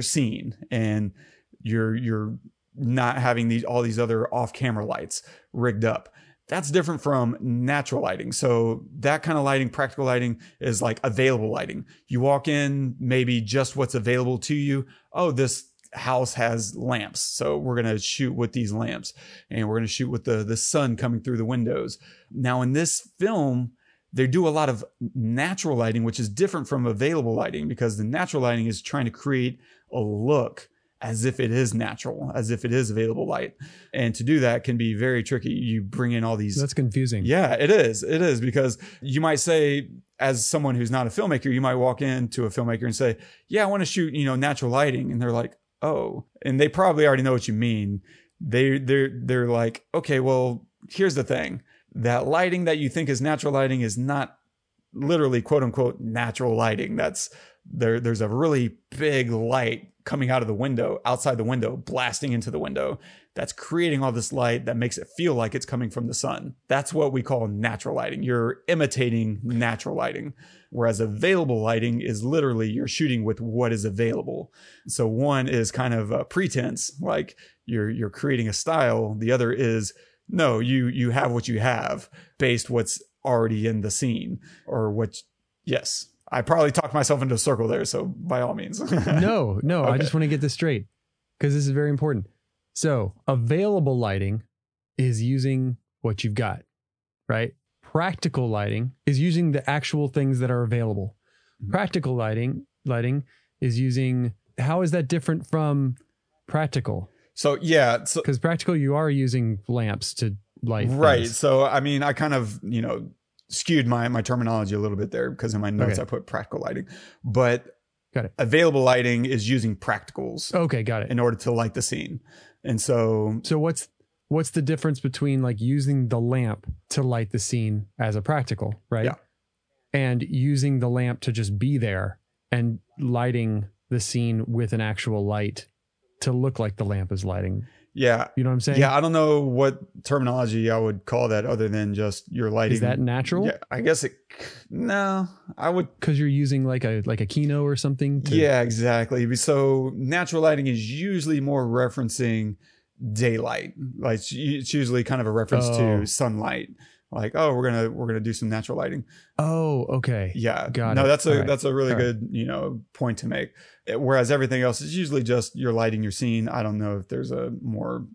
scene, and you're not having all these other off-camera lights rigged up. That's different from natural lighting. So that kind of lighting, practical lighting, is like available lighting. You walk in, maybe just what's available to you. Oh, this house has lamps, so we're going to shoot with these lamps, and we're going to shoot with the sun coming through the windows. Now, in this film, they do a lot of natural lighting, which is different from available lighting, because the natural lighting is trying to create a look as if it is natural, as if it is available light. And to do that can be very tricky. You bring in all these... That's confusing. Yeah, it is. It is, because you might say, as someone who's not a filmmaker, you might walk into a filmmaker and say, yeah, I want to shoot, natural lighting. And they're like, oh, and they probably already know what you mean. They're like, okay, well, here's the thing. That lighting that you think is natural lighting is not literally, quote unquote, natural lighting. That's there's a really big light coming out of the window, outside the window, blasting into the window. That's creating all this light that makes it feel like it's coming from the sun. That's what we call natural lighting. You're imitating natural lighting. Whereas available lighting is literally you're shooting with what is available. So one is kind of a pretense, like you're creating a style. The other is, no, you have what you have based what's already in the scene or what. Yes. I probably talked myself into a circle there, so by all means. No, okay. I just want to get this straight, because this is very important. So available lighting is using what you've got, right? Practical lighting is using the actual things that are available. Mm-hmm. Practical lighting is using... How is that different from practical? So, yeah. Because practical, you are using lamps to light. Right. Things. So, I mean, I kind of, skewed my terminology a little bit there, because in my notes, okay, I put practical lighting, but got it. Available lighting is using practicals. Okay, got it. In order to light the scene. And so what's the difference between like using the lamp to light the scene as a practical, right? Yeah. And using the lamp to just be there and lighting the scene with an actual light to look like the lamp is lighting. Yeah. You know what I'm saying? Yeah. I don't know what terminology I would call that other than just your lighting. Is that natural? Yeah, I guess it. No, I would. Because you're using like a Kino or something. Yeah, exactly. So natural lighting is usually more referencing daylight. Like it's usually kind of a reference to sunlight. Like, oh, we're gonna do some natural lighting. Oh, okay. Yeah. Got it. No, that's a really good, you know, point to make. Whereas everything else is usually just you're lighting your scene. I don't know if there's a more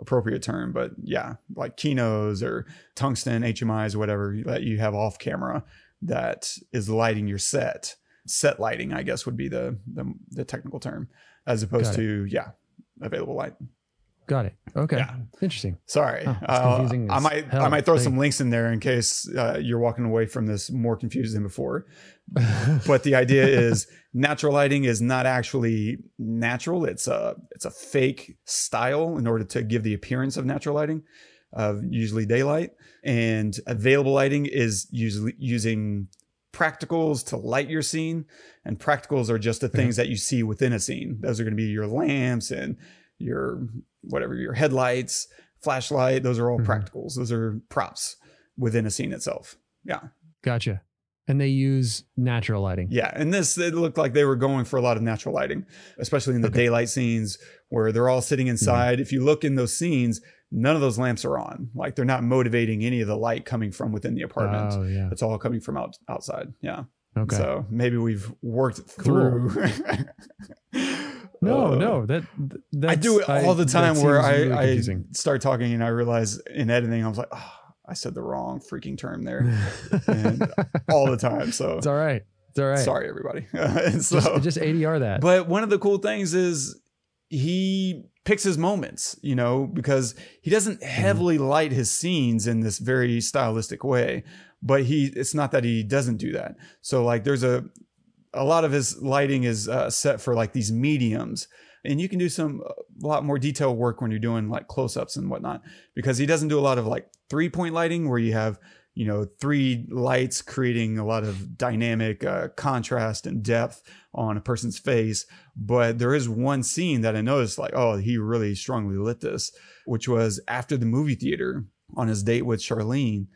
appropriate term, but yeah, like kinos or tungsten, HMIs, whatever that you have off camera that is lighting your set. Set lighting, I guess, would be the technical term, as opposed to available light. Got it. Okay. Yeah. Interesting. Sorry. Oh, I might throw some links in there in case you're walking away from this more confused than before. But the idea is natural lighting is not actually natural. It's a fake style in order to give the appearance of natural lighting, of usually daylight. And available lighting is usually using practicals to light your scene. And practicals are just the things that you see within a scene. Those are going to be your lamps and your headlights, flashlight. Those are all practicals. Those are props within a scene itself. Yeah. Gotcha. And they use natural lighting. Yeah. And it looked like they were going for a lot of natural lighting, especially in the daylight scenes where they're all sitting inside. Mm-hmm. If you look in those scenes, none of those lamps are on. Like they're not motivating any of the light coming from within the apartment. Oh, yeah. It's all coming from outside. Yeah. Okay. So maybe we've worked through. No, that's, I do it all the time where I start talking and I realize in editing, I was like, oh, I said the wrong freaking term there. And all the time. So it's all right. It's all right. Sorry, everybody. Just ADR that. But one of the cool things is he picks his moments, you know, because he doesn't heavily light his scenes in this very stylistic way, but it's not that he doesn't do that. So like there's a lot of his lighting is set for like these mediums, and you can do a lot more detail work when you're doing like close-ups and whatnot, because he doesn't do a lot of like 3-point lighting where you have, you know, 3 lights creating a lot of dynamic contrast and depth on a person's face. But there is one scene that I noticed like, oh, he really strongly lit this, which was after the movie theater on his date with Charlene.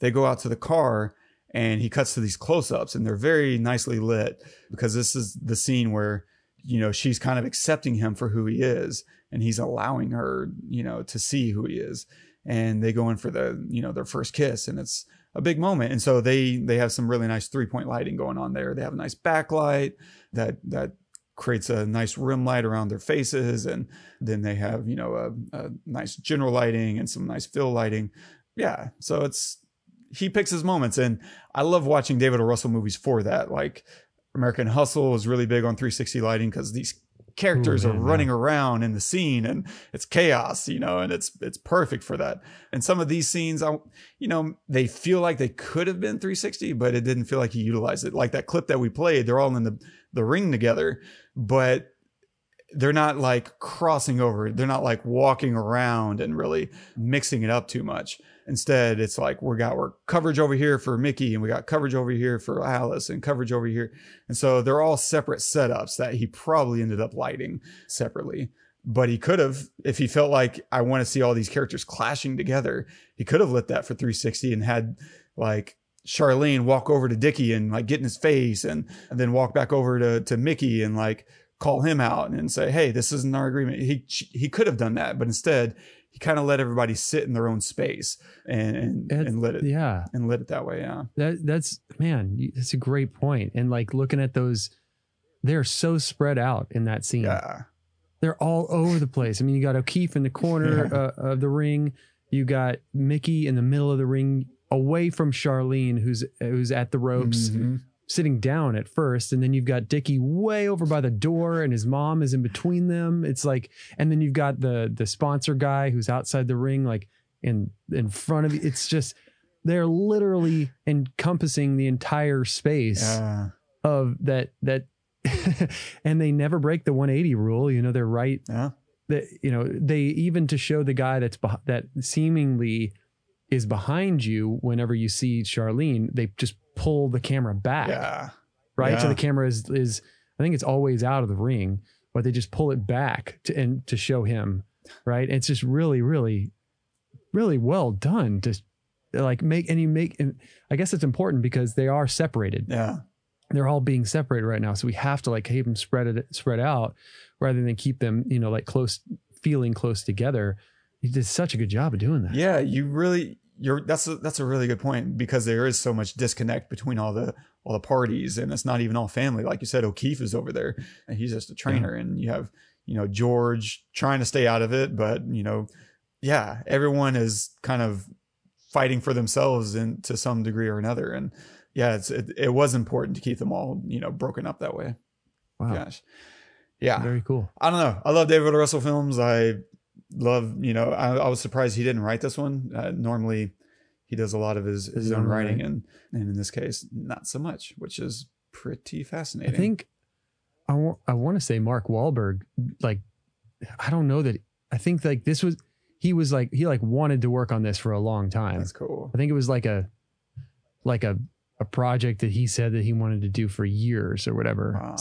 They go out to the car and he cuts to these close-ups, and they're very nicely lit because this is the scene where, you know, she's kind of accepting him for who he is, and he's allowing her, you know, to see who he is. And they go in for the, you know, their first kiss, and it's a big moment. And so they have some really nice 3-point lighting going on there. They have a nice backlight that creates a nice rim light around their faces. And then they have, you know, a nice general lighting and some nice fill lighting. Yeah. So he picks his moments, and I love watching David O. Russell movies for that. Like American Hustle is really big on 360 lighting because these characters are running around in the scene and it's chaos, you know, and it's perfect for that. And some of these scenes, you know, they feel like they could have been 360, but it didn't feel like he utilized it. Like that clip that we played, they're all in the ring together, but they're not like crossing over. They're not like walking around and really mixing it up too much. Instead, it's like we're coverage over here for Mickey, and we got coverage over here for Alice, and coverage over here. And so they're all separate setups that he probably ended up lighting separately. But he could have, if he felt like I want to see all these characters clashing together, he could have lit that for 360 and had like Charlene walk over to Dickie and like get in his face, and then walk back over to Mickey and like call him out and say, hey, this isn't our agreement. He could have done that, but instead he kind of let everybody sit in their own space and lit it. Yeah. And lit it that way. Yeah. That's a great point. And like looking at those, they're so spread out in that scene. Yeah. They're all over the place. I mean, you got O'Keefe in the corner of the ring. You got Mickey in the middle of the ring away from Charlene, who's at the ropes. Mm-hmm. Sitting down at first, and then you've got Dickie way over by the door, and his mom is in between them. It's like, and then you've got the sponsor guy who's outside the ring, like in front of you. It's just, they're literally encompassing the entire space of that, and they never break the 180 rule. You know, they're right. Yeah. That, you know, they even to show the guy that seemingly is behind you. Whenever you see Charlene, they just pull the camera back, right? Yeah. So the camera is I think it's always out of the ring, but they just pull it back to show him, right? And it's just really, really, really well done to like and I guess it's important because they are separated. Yeah. They're all being separated right now. So we have to like keep them spread out rather than keep them, you know, like close together. He did such a good job of doing that. Yeah, that's a really good point, because there is so much disconnect between all the parties, and it's not even all family. Like you said, O'Keefe is over there and he's just a trainer, yeah. And you have, you know, George trying to stay out of it, but you know, yeah, everyone is kind of fighting for themselves and to some degree or another. And yeah, it was important to keep them all, you know, broken up that way. Wow. Gosh. Yeah. Very cool. I don't know. I love David O. Russell films. I love, you know, I was surprised he didn't write this one. Normally he does a lot of his own writing, and in this case, not so much, which is pretty fascinating. I think I want to say Mark Wahlberg, like, I don't know that. I think like this was, he was like, he like wanted to work on this for a long time. That's cool. I think it was like a project that he said that he wanted to do for years or whatever. Wow.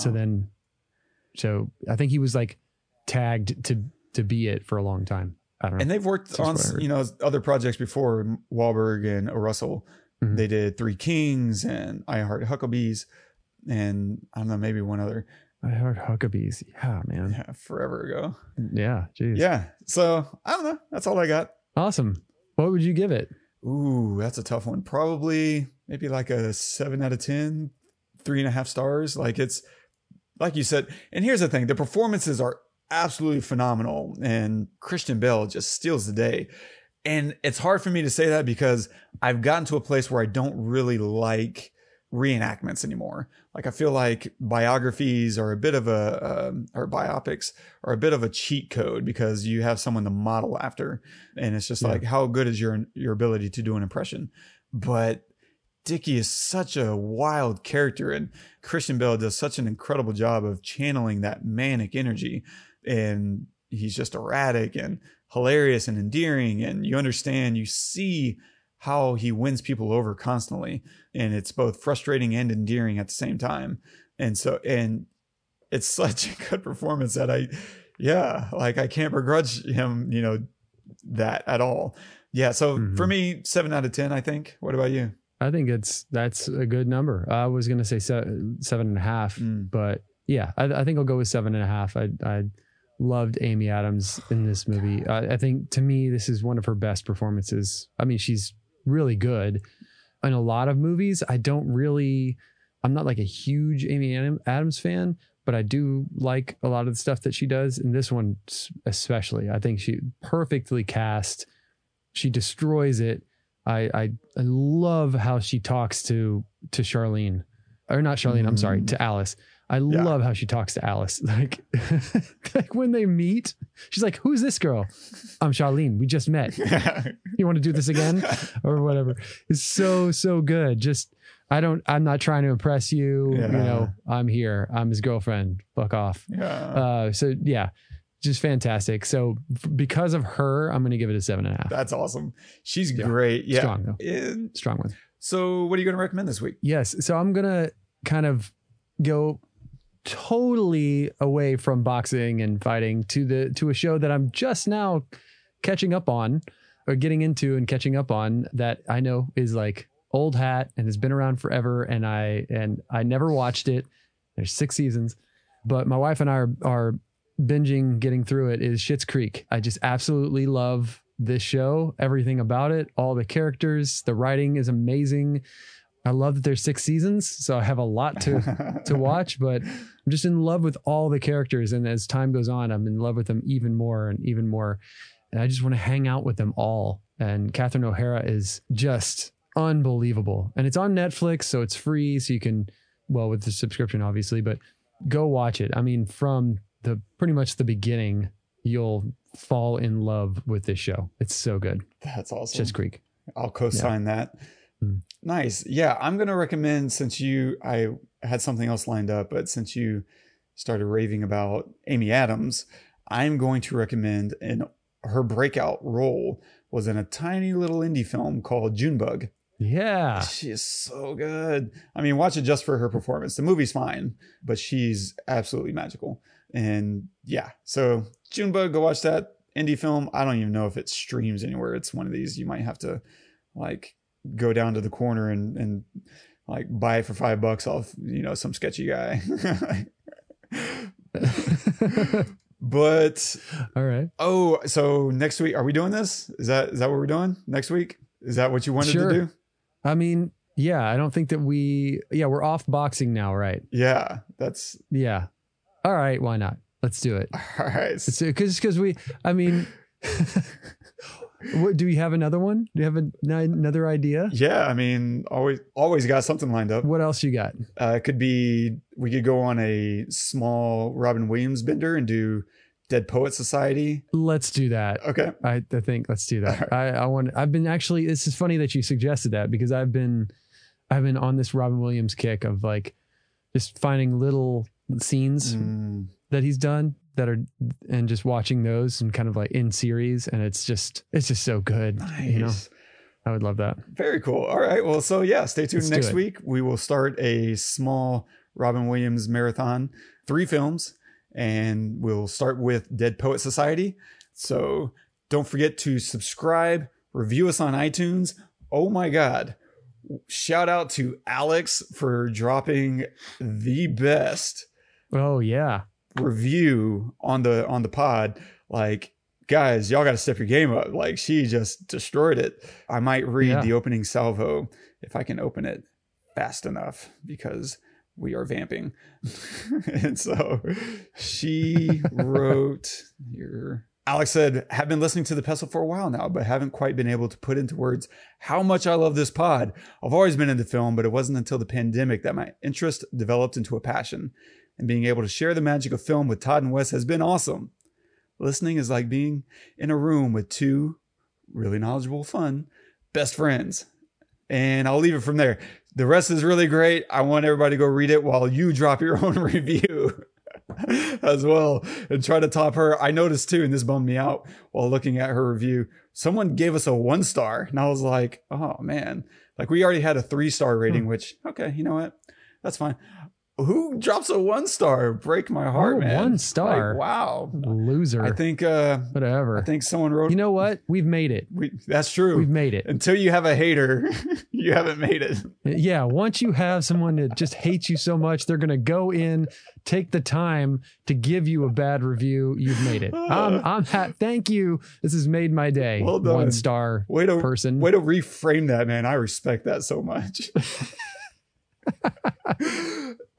So I think he was like tagged to be it for a long time. I don't know. And they've worked on, you know, other projects before Wahlberg and O'Russell. Mm-hmm. They did Three Kings and I Heart Huckabees, and I don't know, maybe one other. I Heart Huckabees. Yeah, man. Yeah, forever ago. Yeah. Geez. Yeah. So I don't know. That's all I got. Awesome. What would you give it? Ooh, that's a tough one. Probably maybe like a 7 out of 10, 3.5 stars. Like it's, like you said, and here's the thing, the performances are absolutely phenomenal, and Christian Bale just steals the day. And it's hard for me to say that because I've gotten to a place where I don't really like reenactments anymore. Like I feel like biographies are a bit of a, or biopics are a bit of a cheat code, because you have someone to model after, and it's just like, how good is your ability to do an impression? But Dickie is such a wild character, and Christian Bale does such an incredible job of channeling that manic energy, and he's just erratic and hilarious and endearing, and you understand, you see how he wins people over constantly, and it's both frustrating and endearing at the same time. And so, and it's such a good performance that I can't begrudge him, you know, that at all. Yeah. So for me, 7 out of 10, I think. What about you? I think that's a good number. I was going to say 7.5, but yeah, I think I'll go with 7.5. I loved Amy Adams in this movie. I think to me, this is one of her best performances. I mean, she's really good in a lot of movies. I'm not like a huge Amy Adams fan, but I do like a lot of the stuff that she does. And this one especially, I think she perfectly cast. She destroys it. I love how she talks to Charlene, or not Charlene. I'm sorry, to Alice. I love how she talks to Alice. Like, like when they meet, she's like, "Who's this girl?" "I'm Charlene. We just met." "You want to do this again?" Or whatever. It's so good. Just, I'm not trying to impress you. Yeah. You know, I'm here. I'm his girlfriend. Fuck off. Yeah. So yeah. Just fantastic. So because of her, I'm going to give it a 7.5. That's awesome. She's great. Yeah. Strong though. Strong one. So what are you going to recommend this week? Yes. So I'm going to kind of go totally away from boxing and fighting to a show that I'm just now catching up on, or getting into and catching up on, that I know is like old hat and has been around forever. And I never watched it. There's 6 seasons, but my wife and I are binging, getting through it, is Schitt's Creek. I just absolutely love this show, everything about it, all the characters, the writing is amazing. I love that there's 6 seasons, so I have a lot to watch, but I'm just in love with all the characters, and as time goes on, I'm in love with them even more, and I just want to hang out with them all. And Catherine O'Hara is just unbelievable, and it's on Netflix, so it's free, so you can, well, with the subscription obviously, but go watch it. I mean, from pretty much the beginning, you'll fall in love with this show. It's so good. That's awesome. Schitt's Creek. I'll co-sign that. Nice. Yeah, I'm going to recommend, since I had something else lined up, but since you started raving about Amy Adams, I'm going to recommend, her breakout role was in a tiny little indie film called Junebug. Yeah. She is so good. I mean, watch it just for her performance. The movie's fine, but she's absolutely magical. And yeah, so Junebug, go watch that indie film. I don't even know if it streams anywhere. It's one of these you might have to like go down to the corner and like buy it for $5 off, you know, some sketchy guy. But all right. Oh, so next week, are we doing this? Is that what we're doing next week? Is that what you wanted sure. to do? I mean, yeah, I don't think that we're off boxing now, right? Yeah, that's... Yeah. All right, why not? Let's do it. All right. Because do we have another one? Do you have another idea? Yeah, I mean, always got something lined up. What else you got? We could go on a small Robin Williams bender and do Dead Poets Society. Let's do that. Okay. I think let's do that. Right. This is funny that you suggested that, because I've been on this Robin Williams kick of like just finding little scenes that he's done and just watching those and kind of like in series. And it's just so good. Nice. You know, I would love that. Very cool. All right. Well, so yeah, stay tuned. Next week, we will start a small Robin Williams marathon, 3 films. And we'll start with Dead Poets Society. So don't forget to subscribe, review us on iTunes. Oh my God. Shout out to Alex for dropping the best. Oh yeah. Review on the pod. Like, guys, y'all got to step your game up. Like, she just destroyed it. I might read the opening salvo if I can open it fast enough, because we are vamping. And so she wrote here. Alex said, have been listening to The Pestle for a while now, but haven't quite been able to put into words how much I love this pod. I've always been into film, but it wasn't until the pandemic that my interest developed into a passion. And being able to share the magic of film with Todd and Wes has been awesome. Listening is like being in a room with 2 really knowledgeable, fun, best friends. And I'll leave it from there. The rest is really great. I want everybody to go read it while you drop your own review as well and try to top her. I noticed too, and this bummed me out while looking at her review, someone gave us a 1-star, and I was like, oh man, like we already had a 3-star rating, which, okay, you know what? That's fine. Who drops a 1-star? Break my heart, man. 1-star. Like, wow. Loser. I think whatever. I think someone wrote, you know what? We've made it. That's true. We've made it. Until you have a hater, you haven't made it. Yeah. Once you have someone that just hates you so much, they're gonna go in, take the time to give you a bad review. You've made it. Thank you. This has made my day. Well done. 1-star person. Way to reframe that, man. I respect that so much.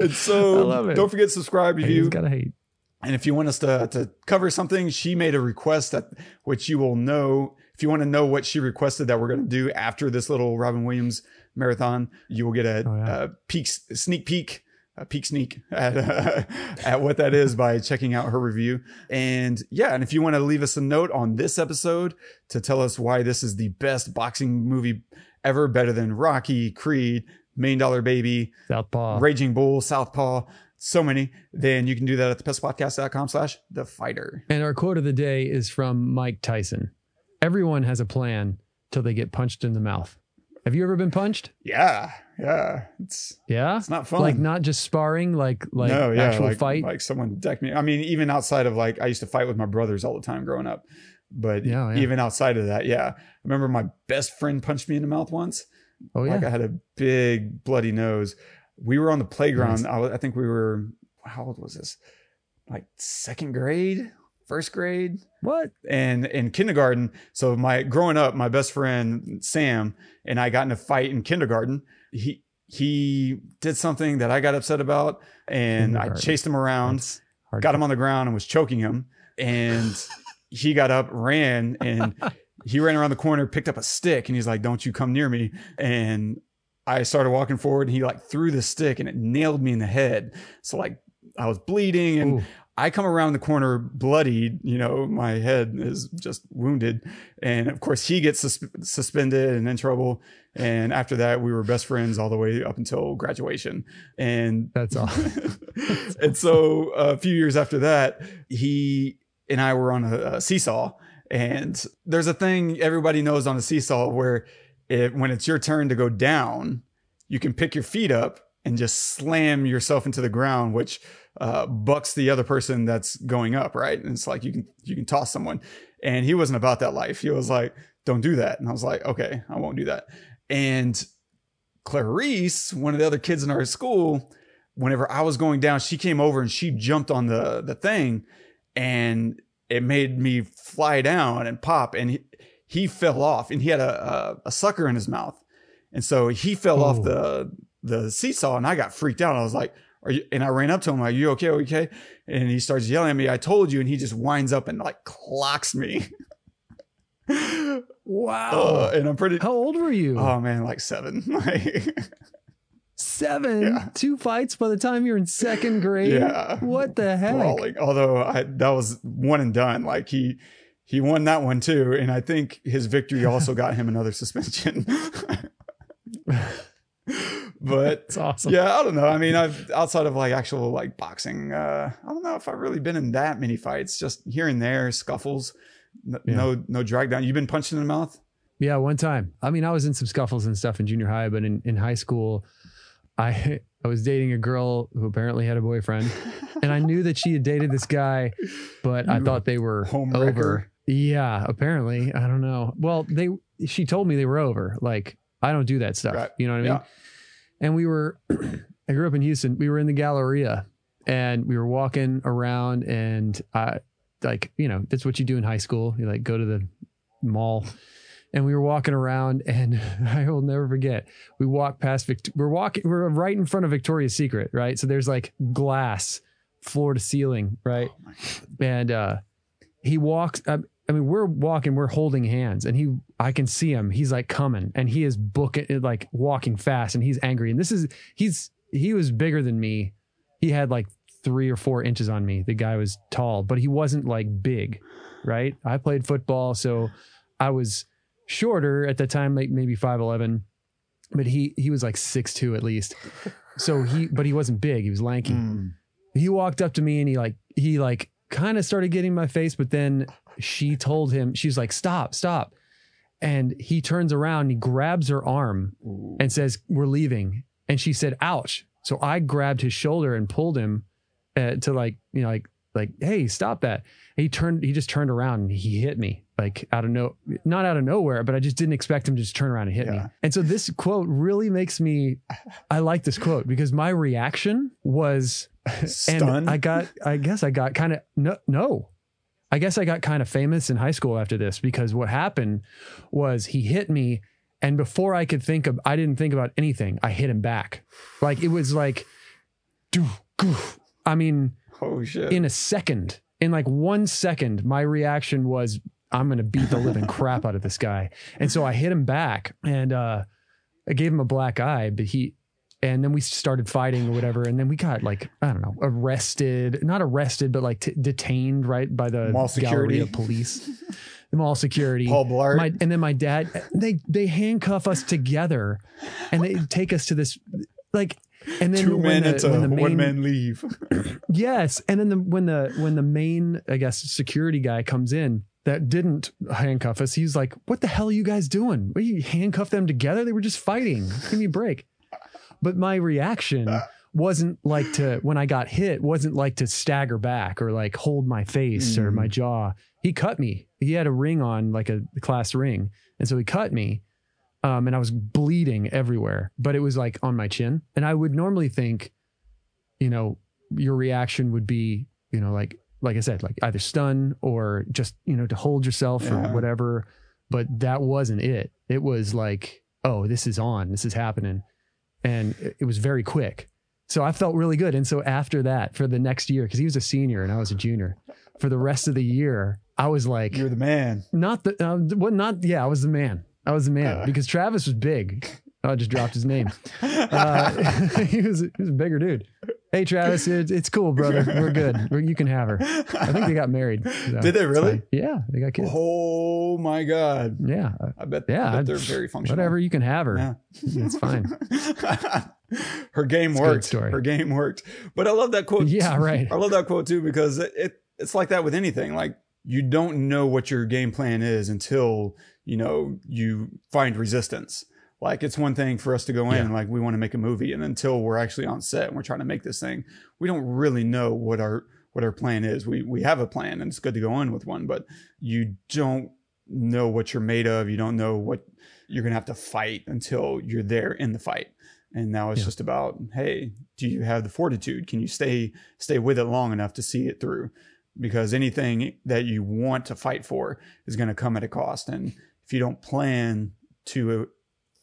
And so don't forget to subscribe, review, gotta hate. And if you want us to cover something, she made a request that, which you will know if you want to know what she requested that we're going to do after this little Robin Williams marathon. You will get a peek sneak at what that is by checking out her review. And if you want to leave us a note on this episode to tell us why this is the best boxing movie ever, better than Rocky, Creed, $1 Million Baby, Southpaw, Raging Bull, Southpaw, so many, then you can do that at thepestlepodcast.com/thefighter. And our quote of the day is from Mike Tyson. Everyone has a plan till they get punched in the mouth. Have you ever been punched? Yeah. Yeah. It's not fun. Like, not just sparring, actual fight. Like someone decked me. I mean, even outside of like, I used to fight with my brothers all the time growing up, but even outside of that. Yeah. I remember my best friend punched me in the mouth once. Oh yeah. Like, I had a big bloody nose. We were on the playground. Nice. I think we were, how old was this? Like 2nd grade, 1st grade. What? And in kindergarten. So growing up, my best friend, Sam, and I got in a fight in kindergarten. He did something that I got upset about, and I chased him around, got him on the ground and was choking him. And he got up, ran, and he ran around the corner, picked up a stick, and he's like, don't you come near me. And I started walking forward, and he like threw the stick, and it nailed me in the head. So like, I was bleeding, and ooh. I come around the corner bloodied, you know, my head is just wounded. And of course he gets suspended and in trouble. And after that, we were best friends all the way up until graduation. And that's all. And so a few years after that, he and I were on a seesaw. And there's a thing everybody knows on a seesaw where when it's your turn to go down, you can pick your feet up and just slam yourself into the ground, which bucks the other person that's going up, right? And it's like you can toss someone. And he wasn't about that life. He was like, don't do that. And I was like, okay, I won't do that. And Clarice, one of the other kids in our school, whenever I was going down, she came over and she jumped on the thing, and it made me fly down and pop. And he fell off, and he had a sucker in his mouth. And so he fell off the seesaw, and I got freaked out. I was like, are you? And I ran up to him, like, you okay? Okay. And he starts yelling at me, I told you. And he just winds up and like clocks me. Wow. And I'm pretty. How old were you? Oh man, like 7. Seven, yeah. 2 fights by the time you're in second grade. Yeah. What the heck? Brawling. Although that was one and done. Like he won that one too. And I think his victory also got him another suspension. But it's awesome. Yeah, I don't know. I mean, I've outside of like actual like boxing, I don't know if I've really been in that many fights, just here and there, scuffles, no drag down. You've been punched in the mouth? Yeah, one time. I mean, I was in some scuffles and stuff in junior high, but in high school, I was dating a girl who apparently had a boyfriend, and I knew that she had dated this guy, but I thought they were over. Wrecker. Yeah, apparently. I don't know. Well, she told me they were over. Like, I don't do that stuff. Right. You know what I mean? Yeah. And I grew up in Houston. We were in the Galleria, and we were walking around, and that's what you do in high school. You like go to the mall. And we were walking around, and I will never forget. We walked past we're right in front of Victoria's Secret, right? So there's like glass floor to ceiling, right? Oh, and he walks. I mean, we're walking, we're holding hands, and I can see him. He's like coming, and he is booking, like walking fast, and he's angry. And he was bigger than me. He had like 3 or 4 inches on me. The guy was tall, but he wasn't like big, right? I played football, so I was shorter at the time, like maybe 5'11", but he was like 6'2" at least. So he wasn't big. He was lanky. Mm. He walked up to me, and he kind of started getting in my face, but then she told him, she's like, stop. And he turns around and he grabs her arm and says, we're leaving. And she said, ouch. So I grabbed his shoulder and pulled him to like, hey, stop that. And he just turned around and he hit me. Like, not out of nowhere, but I just didn't expect him to just turn around and hit me. And so this quote really makes me, I like this quote because my reaction was, stunned. And I guess I got kind of famous in high school after this, because what happened was he hit me, and before I didn't think about anything. I hit him back. Like, it was like, I mean, oh shit! In like 1 second, my reaction was, I'm going to beat the living crap out of this guy. And so I hit him back, and I gave him a black eye, but and then we started fighting or whatever. And then we got like, I don't know, not arrested, but like detained, right? By the mall security police, the mall security, Paul Blart. And then my dad, they handcuff us together, and they take us to this, like, and then 2 men when the main, 1 man leave. Yes. And then when the main, I guess, security guy comes in, that didn't handcuff us. He's like, what the hell are you guys doing? What, you handcuffed them together? They were just fighting. Give me a break. But my reaction wasn't like to, when I got hit, wasn't like to stagger back or like hold my face or my jaw. He cut me. He had a ring on, like a class ring. And so he cut me, and I was bleeding everywhere, but it was like on my chin. And I would normally think, your reaction would be, like I said, like either stun or just, to hold yourself or whatever. But that wasn't it. It was like, oh, this is happening. And it was very quick. So I felt really good. And so after that, for the next year, because he was a senior and I was a junior, for the rest of the year, I was like, you're the man. I was the man. Because Travis was big. I just dropped his name. He was a bigger dude. Hey, Travis, it's cool, brother. We're good. You can have her. I think they got married. So. Did they really? Yeah, they got kids. Oh, my God. Yeah. I bet they're very functional. Whatever, you can have her. Yeah. It's fine. Her game worked. But I love that quote. Yeah, right. I love that quote, too, because it's like that with anything. Like, you don't know what your game plan is until, you know, you find resistance. Like, it's one thing for us to go in and like, we want to make a movie, and until we're actually on set and we're trying to make this thing, we don't really know what our plan is. We have a plan, and it's good to go in with one, but you don't know what you're made of. You don't know what you're going to have to fight until you're there in the fight. And now it's just about, hey, do you have the fortitude? Can you stay with it long enough to see it through? Because anything that you want to fight for is going to come at a cost. And if you don't plan to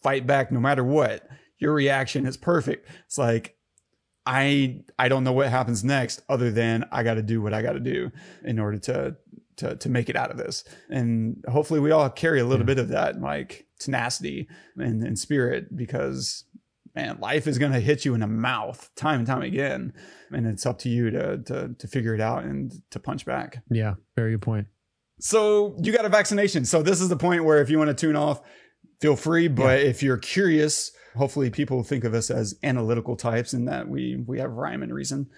fight back, no matter what, your reaction is perfect. It's like, I don't know what happens next, other than I got to do what I got to do in order to make it out of this. And hopefully we all carry a little bit of that, like, tenacity and spirit, because, man, life is going to hit you in the mouth time and time again. And it's up to you to figure it out and to punch back. Yeah, very good point. So you got a vaccination. So this is the point where if you want to tune off, feel free. But if you're curious, hopefully people think of us as analytical types, and that we have rhyme and reason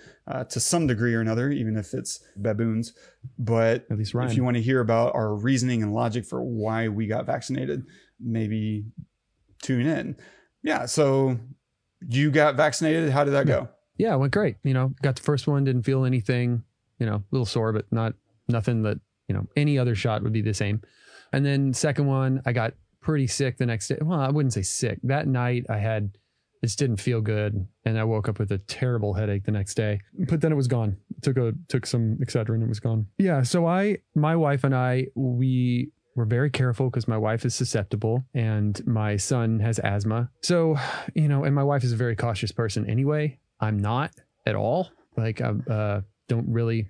to some degree or another, even if it's baboons. But at least rhyme. If you want to hear about our reasoning and logic for why we got vaccinated, maybe tune in. Yeah. So you got vaccinated. How did that go? Yeah, it went great. You know, got the first one, didn't feel anything, you know, a little sore, but nothing that, you know, any other shot would be the same. And then second one, I got pretty sick the next day. Well, I wouldn't say sick. That night it didn't feel good. And I woke up with a terrible headache the next day, but then it was gone. Took some Excedrin and it was gone. Yeah. So my wife and I, we're very careful because my wife is susceptible and my son has asthma. So, you know, and my wife is a very cautious person anyway. I'm not at all. Like, I'm not really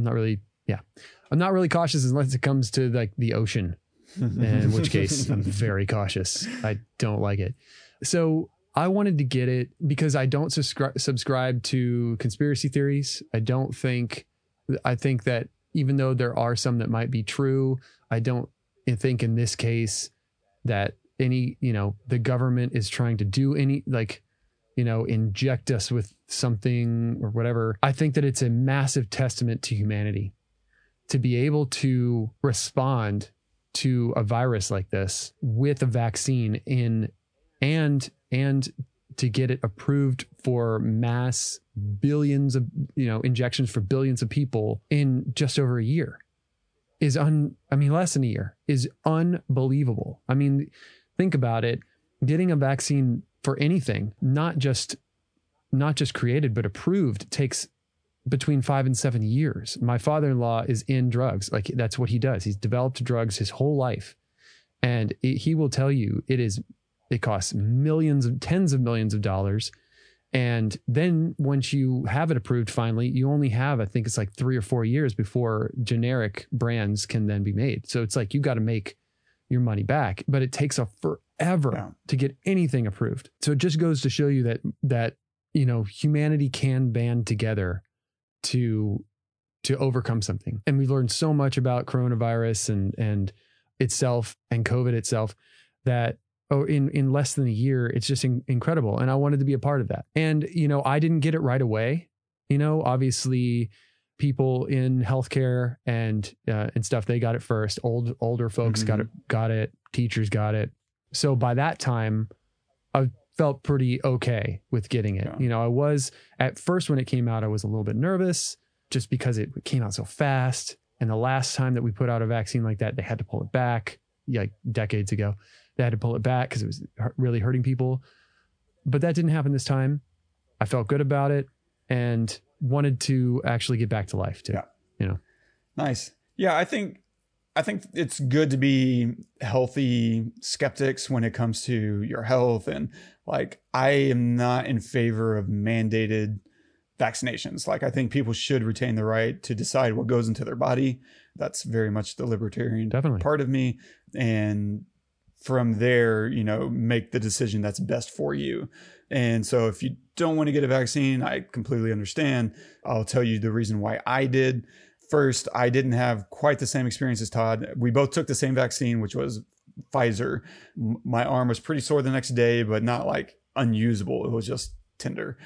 cautious unless it comes to like the ocean, in which case I'm very cautious. I don't like it. So I wanted to get it because I don't subscribe to conspiracy theories. I think that even though there are some that might be true, I don't think in this case that any, you know, the government is trying to do any, like, you know, inject us with something or whatever. I think that it's a massive testament to humanity to be able to respond to a virus like this with a vaccine and to get it approved for mass billions of, you know, injections for billions of people in just over a year less than a year is unbelievable. I mean, think about it, getting a vaccine for anything, not just created, but approved takes between 5 and 7 years. My father-in-law is in drugs. Like, that's what he does. He's developed drugs his whole life. And he will tell you it costs tens of millions of dollars. And then once you have it approved, finally, you only have, I think it's like 3 or 4 years before generic brands can then be made. So it's like, you got to make your money back, but it takes forever to get anything approved. So it just goes to show you that, you know, humanity can band together to overcome something. And we learned so much about coronavirus and itself and COVID itself that, in less than a year, it's just incredible. And I wanted to be a part of that. And, you know, I didn't get it right away. You know, obviously people in healthcare and stuff, they got it first. Older folks mm-hmm. got it. Teachers got it. So by that time I felt pretty okay with getting it. Yeah. You know, I was at first when it came out, I was a little bit nervous just because it came out so fast. And the last time that we put out a vaccine like that, they had to pull it back like decades ago. They had to pull it back because it was really hurting people. But that didn't happen this time. I felt good about it and wanted to actually get back to life too. Yeah. You know? Nice. Yeah, I think it's good to be healthy skeptics when it comes to your health. And like, I am not in favor of mandated vaccinations. Like, I think people should retain the right to decide what goes into their body. That's very much the libertarian part of me. And from there, you know, make the decision that's best for you. And so if you don't want to get a vaccine, I completely understand. I'll tell you the reason why I did. First, I didn't have quite the same experience as Todd. We both took the same vaccine, which was Pfizer. My arm was pretty sore the next day, but not like unusable. It was just tender.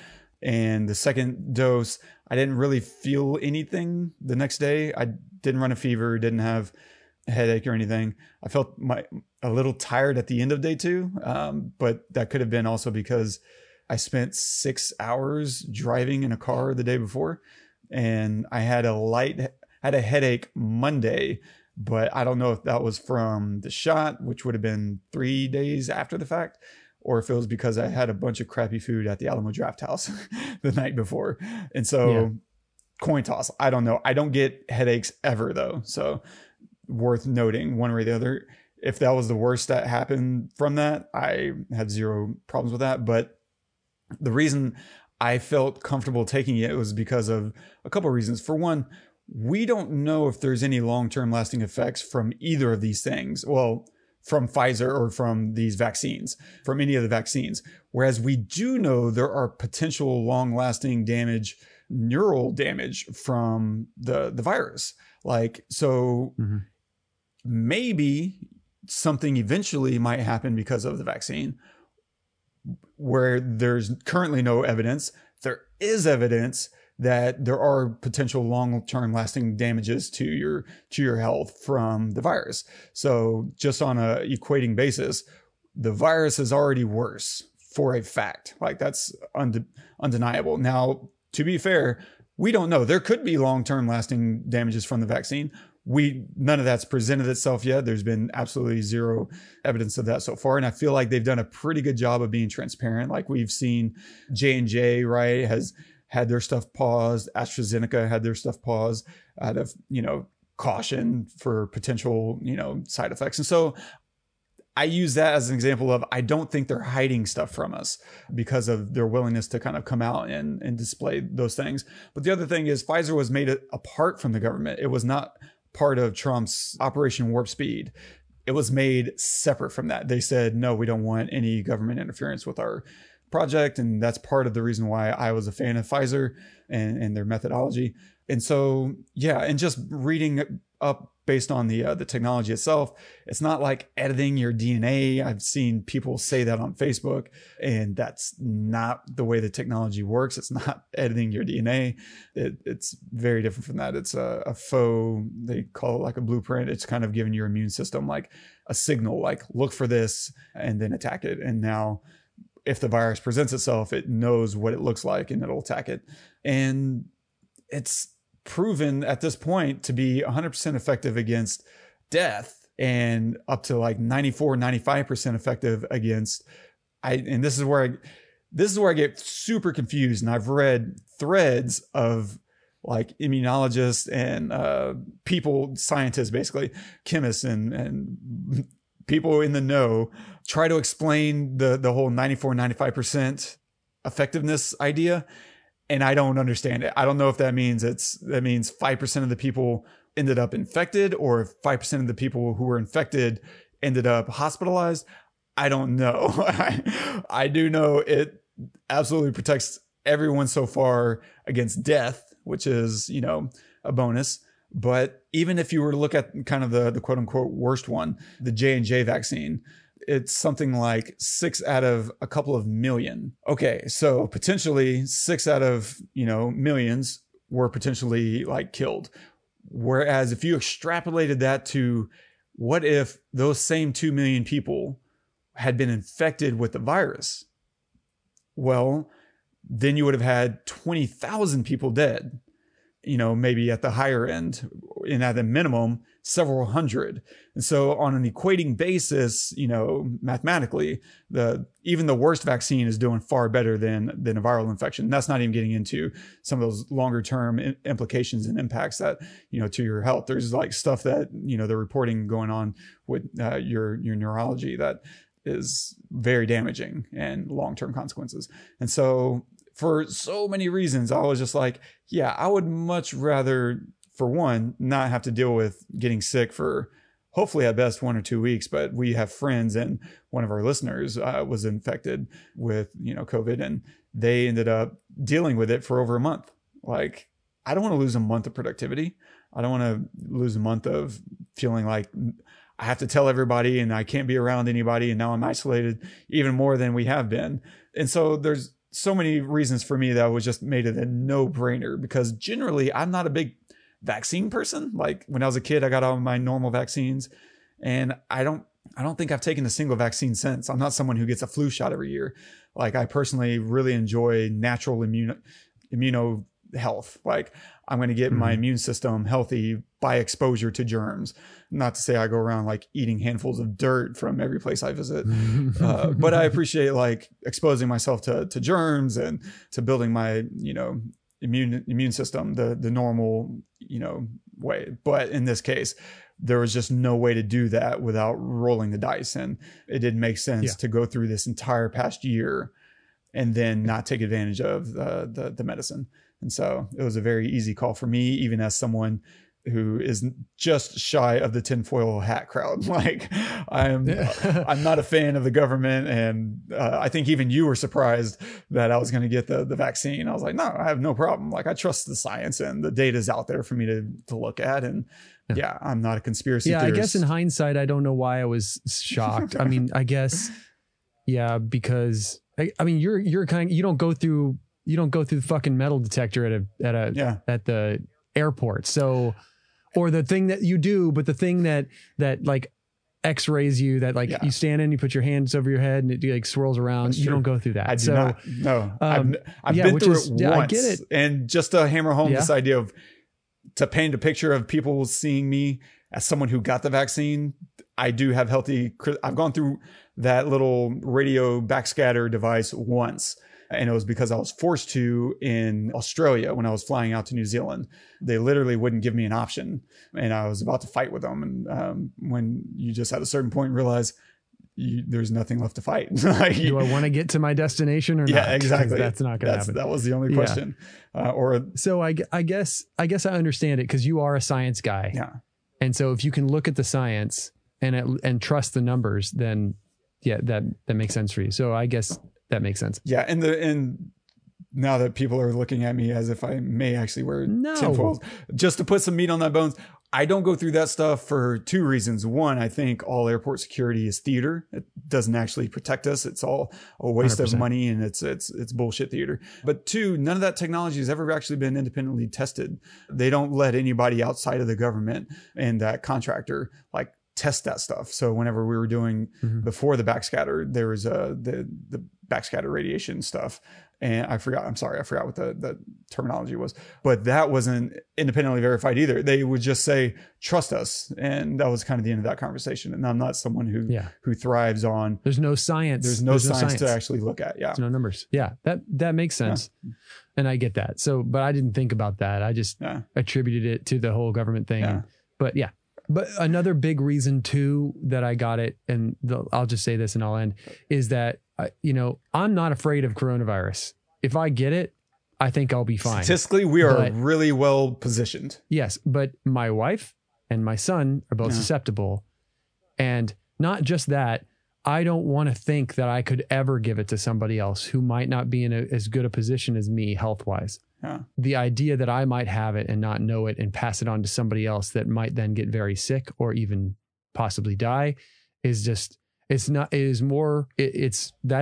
And the second dose, I didn't really feel anything the next day. I didn't run a fever, didn't have a headache or anything. I felt a little tired at the end of day two, but that could have been also because I spent 6 hours driving in a car the day before, and I had a headache Monday, but I don't know if that was from the shot, which would have been 3 days after the fact, or if it was because I had a bunch of crappy food at the Alamo Draft House the night before. And so coin toss, I don't know. I don't get headaches ever though. So worth noting one way or the other. If that was the worst that happened from that, I had zero problems with that. But the reason I felt comfortable taking it was because of a couple of reasons. For one, we don't know if there's any long-term lasting effects from either of these things. Well, from Pfizer or from these vaccines, from any of the vaccines. Whereas we do know there are potential long-lasting damage, neural damage from the virus. Like, so maybe something eventually might happen because of the vaccine, where there's currently no evidence. There is evidence that there are potential long-term lasting damages to your health from the virus. So just on a equating basis, the virus is already worse for a fact. Like, that's undeniable. Now, to be fair, we don't know. There could be long-term lasting damages from the vaccine. None of that's presented itself yet. There's been absolutely zero evidence of that so far. And I feel like they've done a pretty good job of being transparent. Like, we've seen J&J, right, has had their stuff paused. AstraZeneca had their stuff paused out of, caution for potential, side effects. And so I use that as an example of, I don't think they're hiding stuff from us because of their willingness to kind of come out and display those things. But the other thing is, Pfizer was made apart from the government. It was not part of Trump's Operation Warp Speed. It was made separate from that. They said, no, we don't want any government interference with our project. And that's part of the reason why I was a fan of Pfizer and their methodology. And so, and just reading up based on the technology itself, it's not like editing your DNA. I've seen people say that on Facebook, and that's not the way the technology works. It's not editing your DNA. It's very different from that. It's a faux, they call it like a blueprint. It's kind of giving your immune system like a signal, like look for this and then attack it. And now, if the virus presents itself, it knows what it looks like and it'll attack it. And it's proven at this point to be 100% effective against death and up to like 94, 95% effective against, and this is where I get super confused. And I've read threads of like immunologists and scientists, basically chemists and people in the know, try to explain the whole 94, 95% effectiveness idea. And I don't understand it. I don't know if that means 5% of the people ended up infected, or if 5% of the people who were infected ended up hospitalized. I don't know. I do know it absolutely protects everyone so far against death, which is, a bonus. But even if you were to look at kind of the quote unquote worst one, the J&J vaccine, it's something like 6 out of a couple of million. Okay, so potentially 6 out of, millions were potentially like killed. Whereas if you extrapolated that to what if those same 2 million people had been infected with the virus? Well, then you would have had 20,000 people dead. Maybe at the higher end, and at the minimum, several hundred. And so on an equating basis, mathematically, even the worst vaccine is doing far better than a viral infection. That's not even getting into some of those longer term implications and impacts that, to your health. There's like stuff that, they're reporting going on with your neurology that is very damaging and long-term consequences. And so for so many reasons, I was just like, I would much rather, for one, not have to deal with getting sick for hopefully at best 1 or 2 weeks. But we have friends, and one of our listeners was infected with, COVID, and they ended up dealing with it for over a month. Like, I don't want to lose a month of productivity. I don't want to lose a month of feeling like I have to tell everybody and I can't be around anybody. And now I'm isolated even more than we have been. And so there's so many reasons for me that was just made it a no-brainer, because generally I'm not a big vaccine person. Like when I was a kid, I got all my normal vaccines, and I don't think I've taken a single vaccine since. I'm not someone who gets a flu shot every year. Like I personally really enjoy natural immuno health. Like I'm going to get my immune system healthy by exposure to germs. Not to say I go around like eating handfuls of dirt from every place I visit, but I appreciate like exposing myself to germs and to building my, you know, immune system the normal, you know, way. But in this case, there was just no way to do that without rolling the dice, and it didn't make sense to go through this entire past year and then not take advantage of the medicine. And so it was a very easy call for me, even as someone who is just shy of the tinfoil hat crowd. Like I'm not a fan of the government. And I think even you were surprised that I was going to get the vaccine. I was like, no, I have no problem. Like I trust the science and the data is out there for me to look at. And yeah, I'm not a conspiracy theorist. I guess in hindsight, I don't know why I was shocked. I mean, I guess, yeah, because I mean, you're kind of, you don't go through the fucking metal detector at the airport. So, or the thing that you do, but the thing that like x-rays you, that like you stand in, you put your hands over your head and it like swirls around. That's true. Don't go through that. I do not. No, I've been through it once. Yeah, I get it. And just to hammer home this idea of, to paint a picture of people seeing me as someone who got the vaccine, I do have healthy, I've gone through that little radio backscatter device once. And it was because I was forced to in Australia when I was flying out to New Zealand. They literally wouldn't give me an option. And I was about to fight with them. And when you just at a certain point realize there's nothing left to fight. Like, do I want to get to my destination or not? Yeah, exactly. That's not going to happen. That was the only question. So I guess I understand it, because you are a science guy. Yeah. And so if you can look at the science and trust the numbers, then yeah, that makes sense for you. So I guess... that makes sense. Yeah. And now that people are looking at me as if I may actually wear tinfoil, just to put some meat on that bones, I don't go through that stuff for two reasons. One, I think all airport security is theater. It doesn't actually protect us. It's all a waste 100%. Of money, and it's bullshit theater. But two, none of that technology has ever actually been independently tested. They don't let anybody outside of the government and that contractor like test that stuff. So whenever we were doing before the backscatter, there was the backscatter radiation stuff. And I forgot what the terminology was, but that wasn't independently verified either. They would just say, trust us. And that was kind of the end of that conversation. And I'm not someone who thrives on, there's no science to actually look at. Yeah. There's no numbers. Yeah. That makes sense. Yeah. And I get that. So, but I didn't think about that. I just attributed it to the whole government thing. Yeah. But another big reason too, that I got it, and I'll just say this and I'll end, is that, you know, I'm not afraid of coronavirus. If I get it, I think I'll be fine. Statistically, we are really well positioned. Yes. But my wife and my son are both susceptible. And not just that, I don't want to think that I could ever give it to somebody else who might not be in as good a position as me health-wise. Yeah. The idea that I might have it and not know it and pass it on to somebody else that might then get very sick or even possibly die is just, that's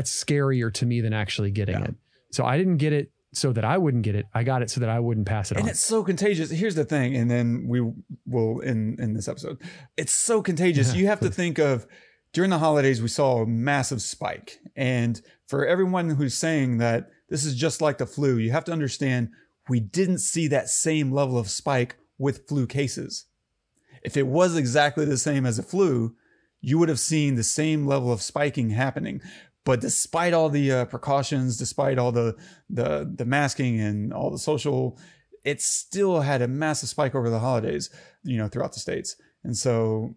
scarier to me than actually getting it. So I didn't get it so that I wouldn't get it. I got it so that I wouldn't pass it on. And it's so contagious. Here's the thing. And then we will in this episode, it's so contagious. Yeah, you have to think of, during the holidays, we saw a massive spike. And for everyone who's saying that this is just like the flu, you have to understand we didn't see that same level of spike with flu cases. If it was exactly the same as a flu, you would have seen the same level of spiking happening. But despite all the precautions, despite all the masking and all the social, it still had a massive spike over the holidays, you know, throughout the states. And so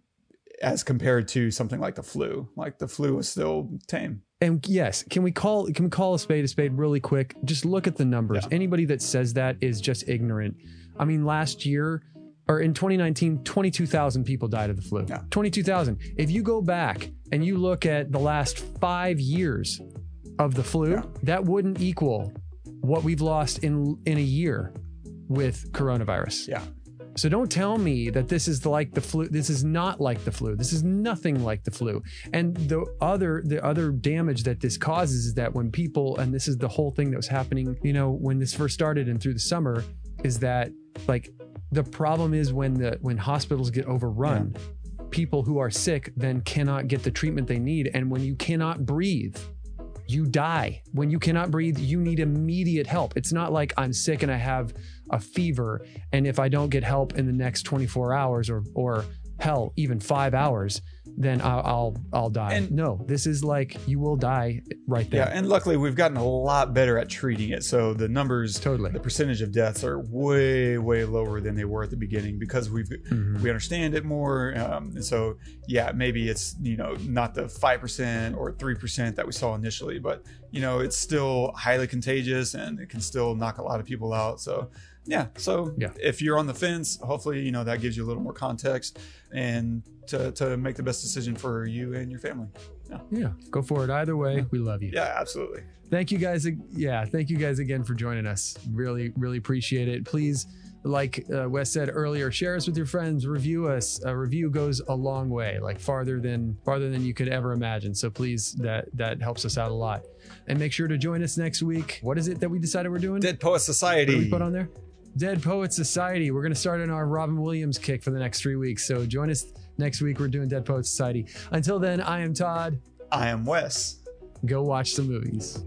as compared to something like the flu was still tame. And yes, can we call a spade really quick? Just look at the numbers. Yeah. Anybody that says that is just ignorant. I mean, last year or in 2019, 22,000 people died of the flu. Yeah. 22,000. If you go back and you look at the last 5 years of the flu, that wouldn't equal what we've lost in a year with coronavirus. Yeah. So don't tell me that this is like the flu. This is not like the flu. This is nothing like the flu. And the other damage that this causes is that when people, and this is the whole thing that was happening, you know, when this first started and through the summer, is that like the problem is when hospitals get overrun, people who are sick then cannot get the treatment they need. And when you cannot breathe, you die. When you cannot breathe, you need immediate help. It's not like I'm sick and I have a fever, and if I don't get help in the next 24 hours or hell, even 5 hours, then I'll die. And no, this is like you will die right there. Yeah, and luckily we've gotten a lot better at treating it. So the numbers, the percentage of deaths are way, way lower than they were at the beginning because we understand it more. So yeah, maybe it's, you know, not the 5% or 3% that we saw initially, but you know, it's still highly contagious and it can still knock a lot of people out. So if you're on the fence, hopefully, you know, that gives you a little more context and to make the best decision for you and your family. Yeah. Go for it. Either way, we love you. Yeah, absolutely. Thank you guys. Yeah. Thank you guys again for joining us. Really, really appreciate it. Please, like Wes said earlier, share us with your friends, review us. A review goes a long way, like farther than you could ever imagine. So please, that helps us out a lot. And make sure to join us next week. What is it that we decided we're doing? Dead Poets Society. What did we put on there? Dead Poets Society. We're going to start on our Robin Williams kick for the next 3 weeks. So join us next week. We're doing Dead Poets Society. Until then, I am Todd. I am Wes. Go watch some movies.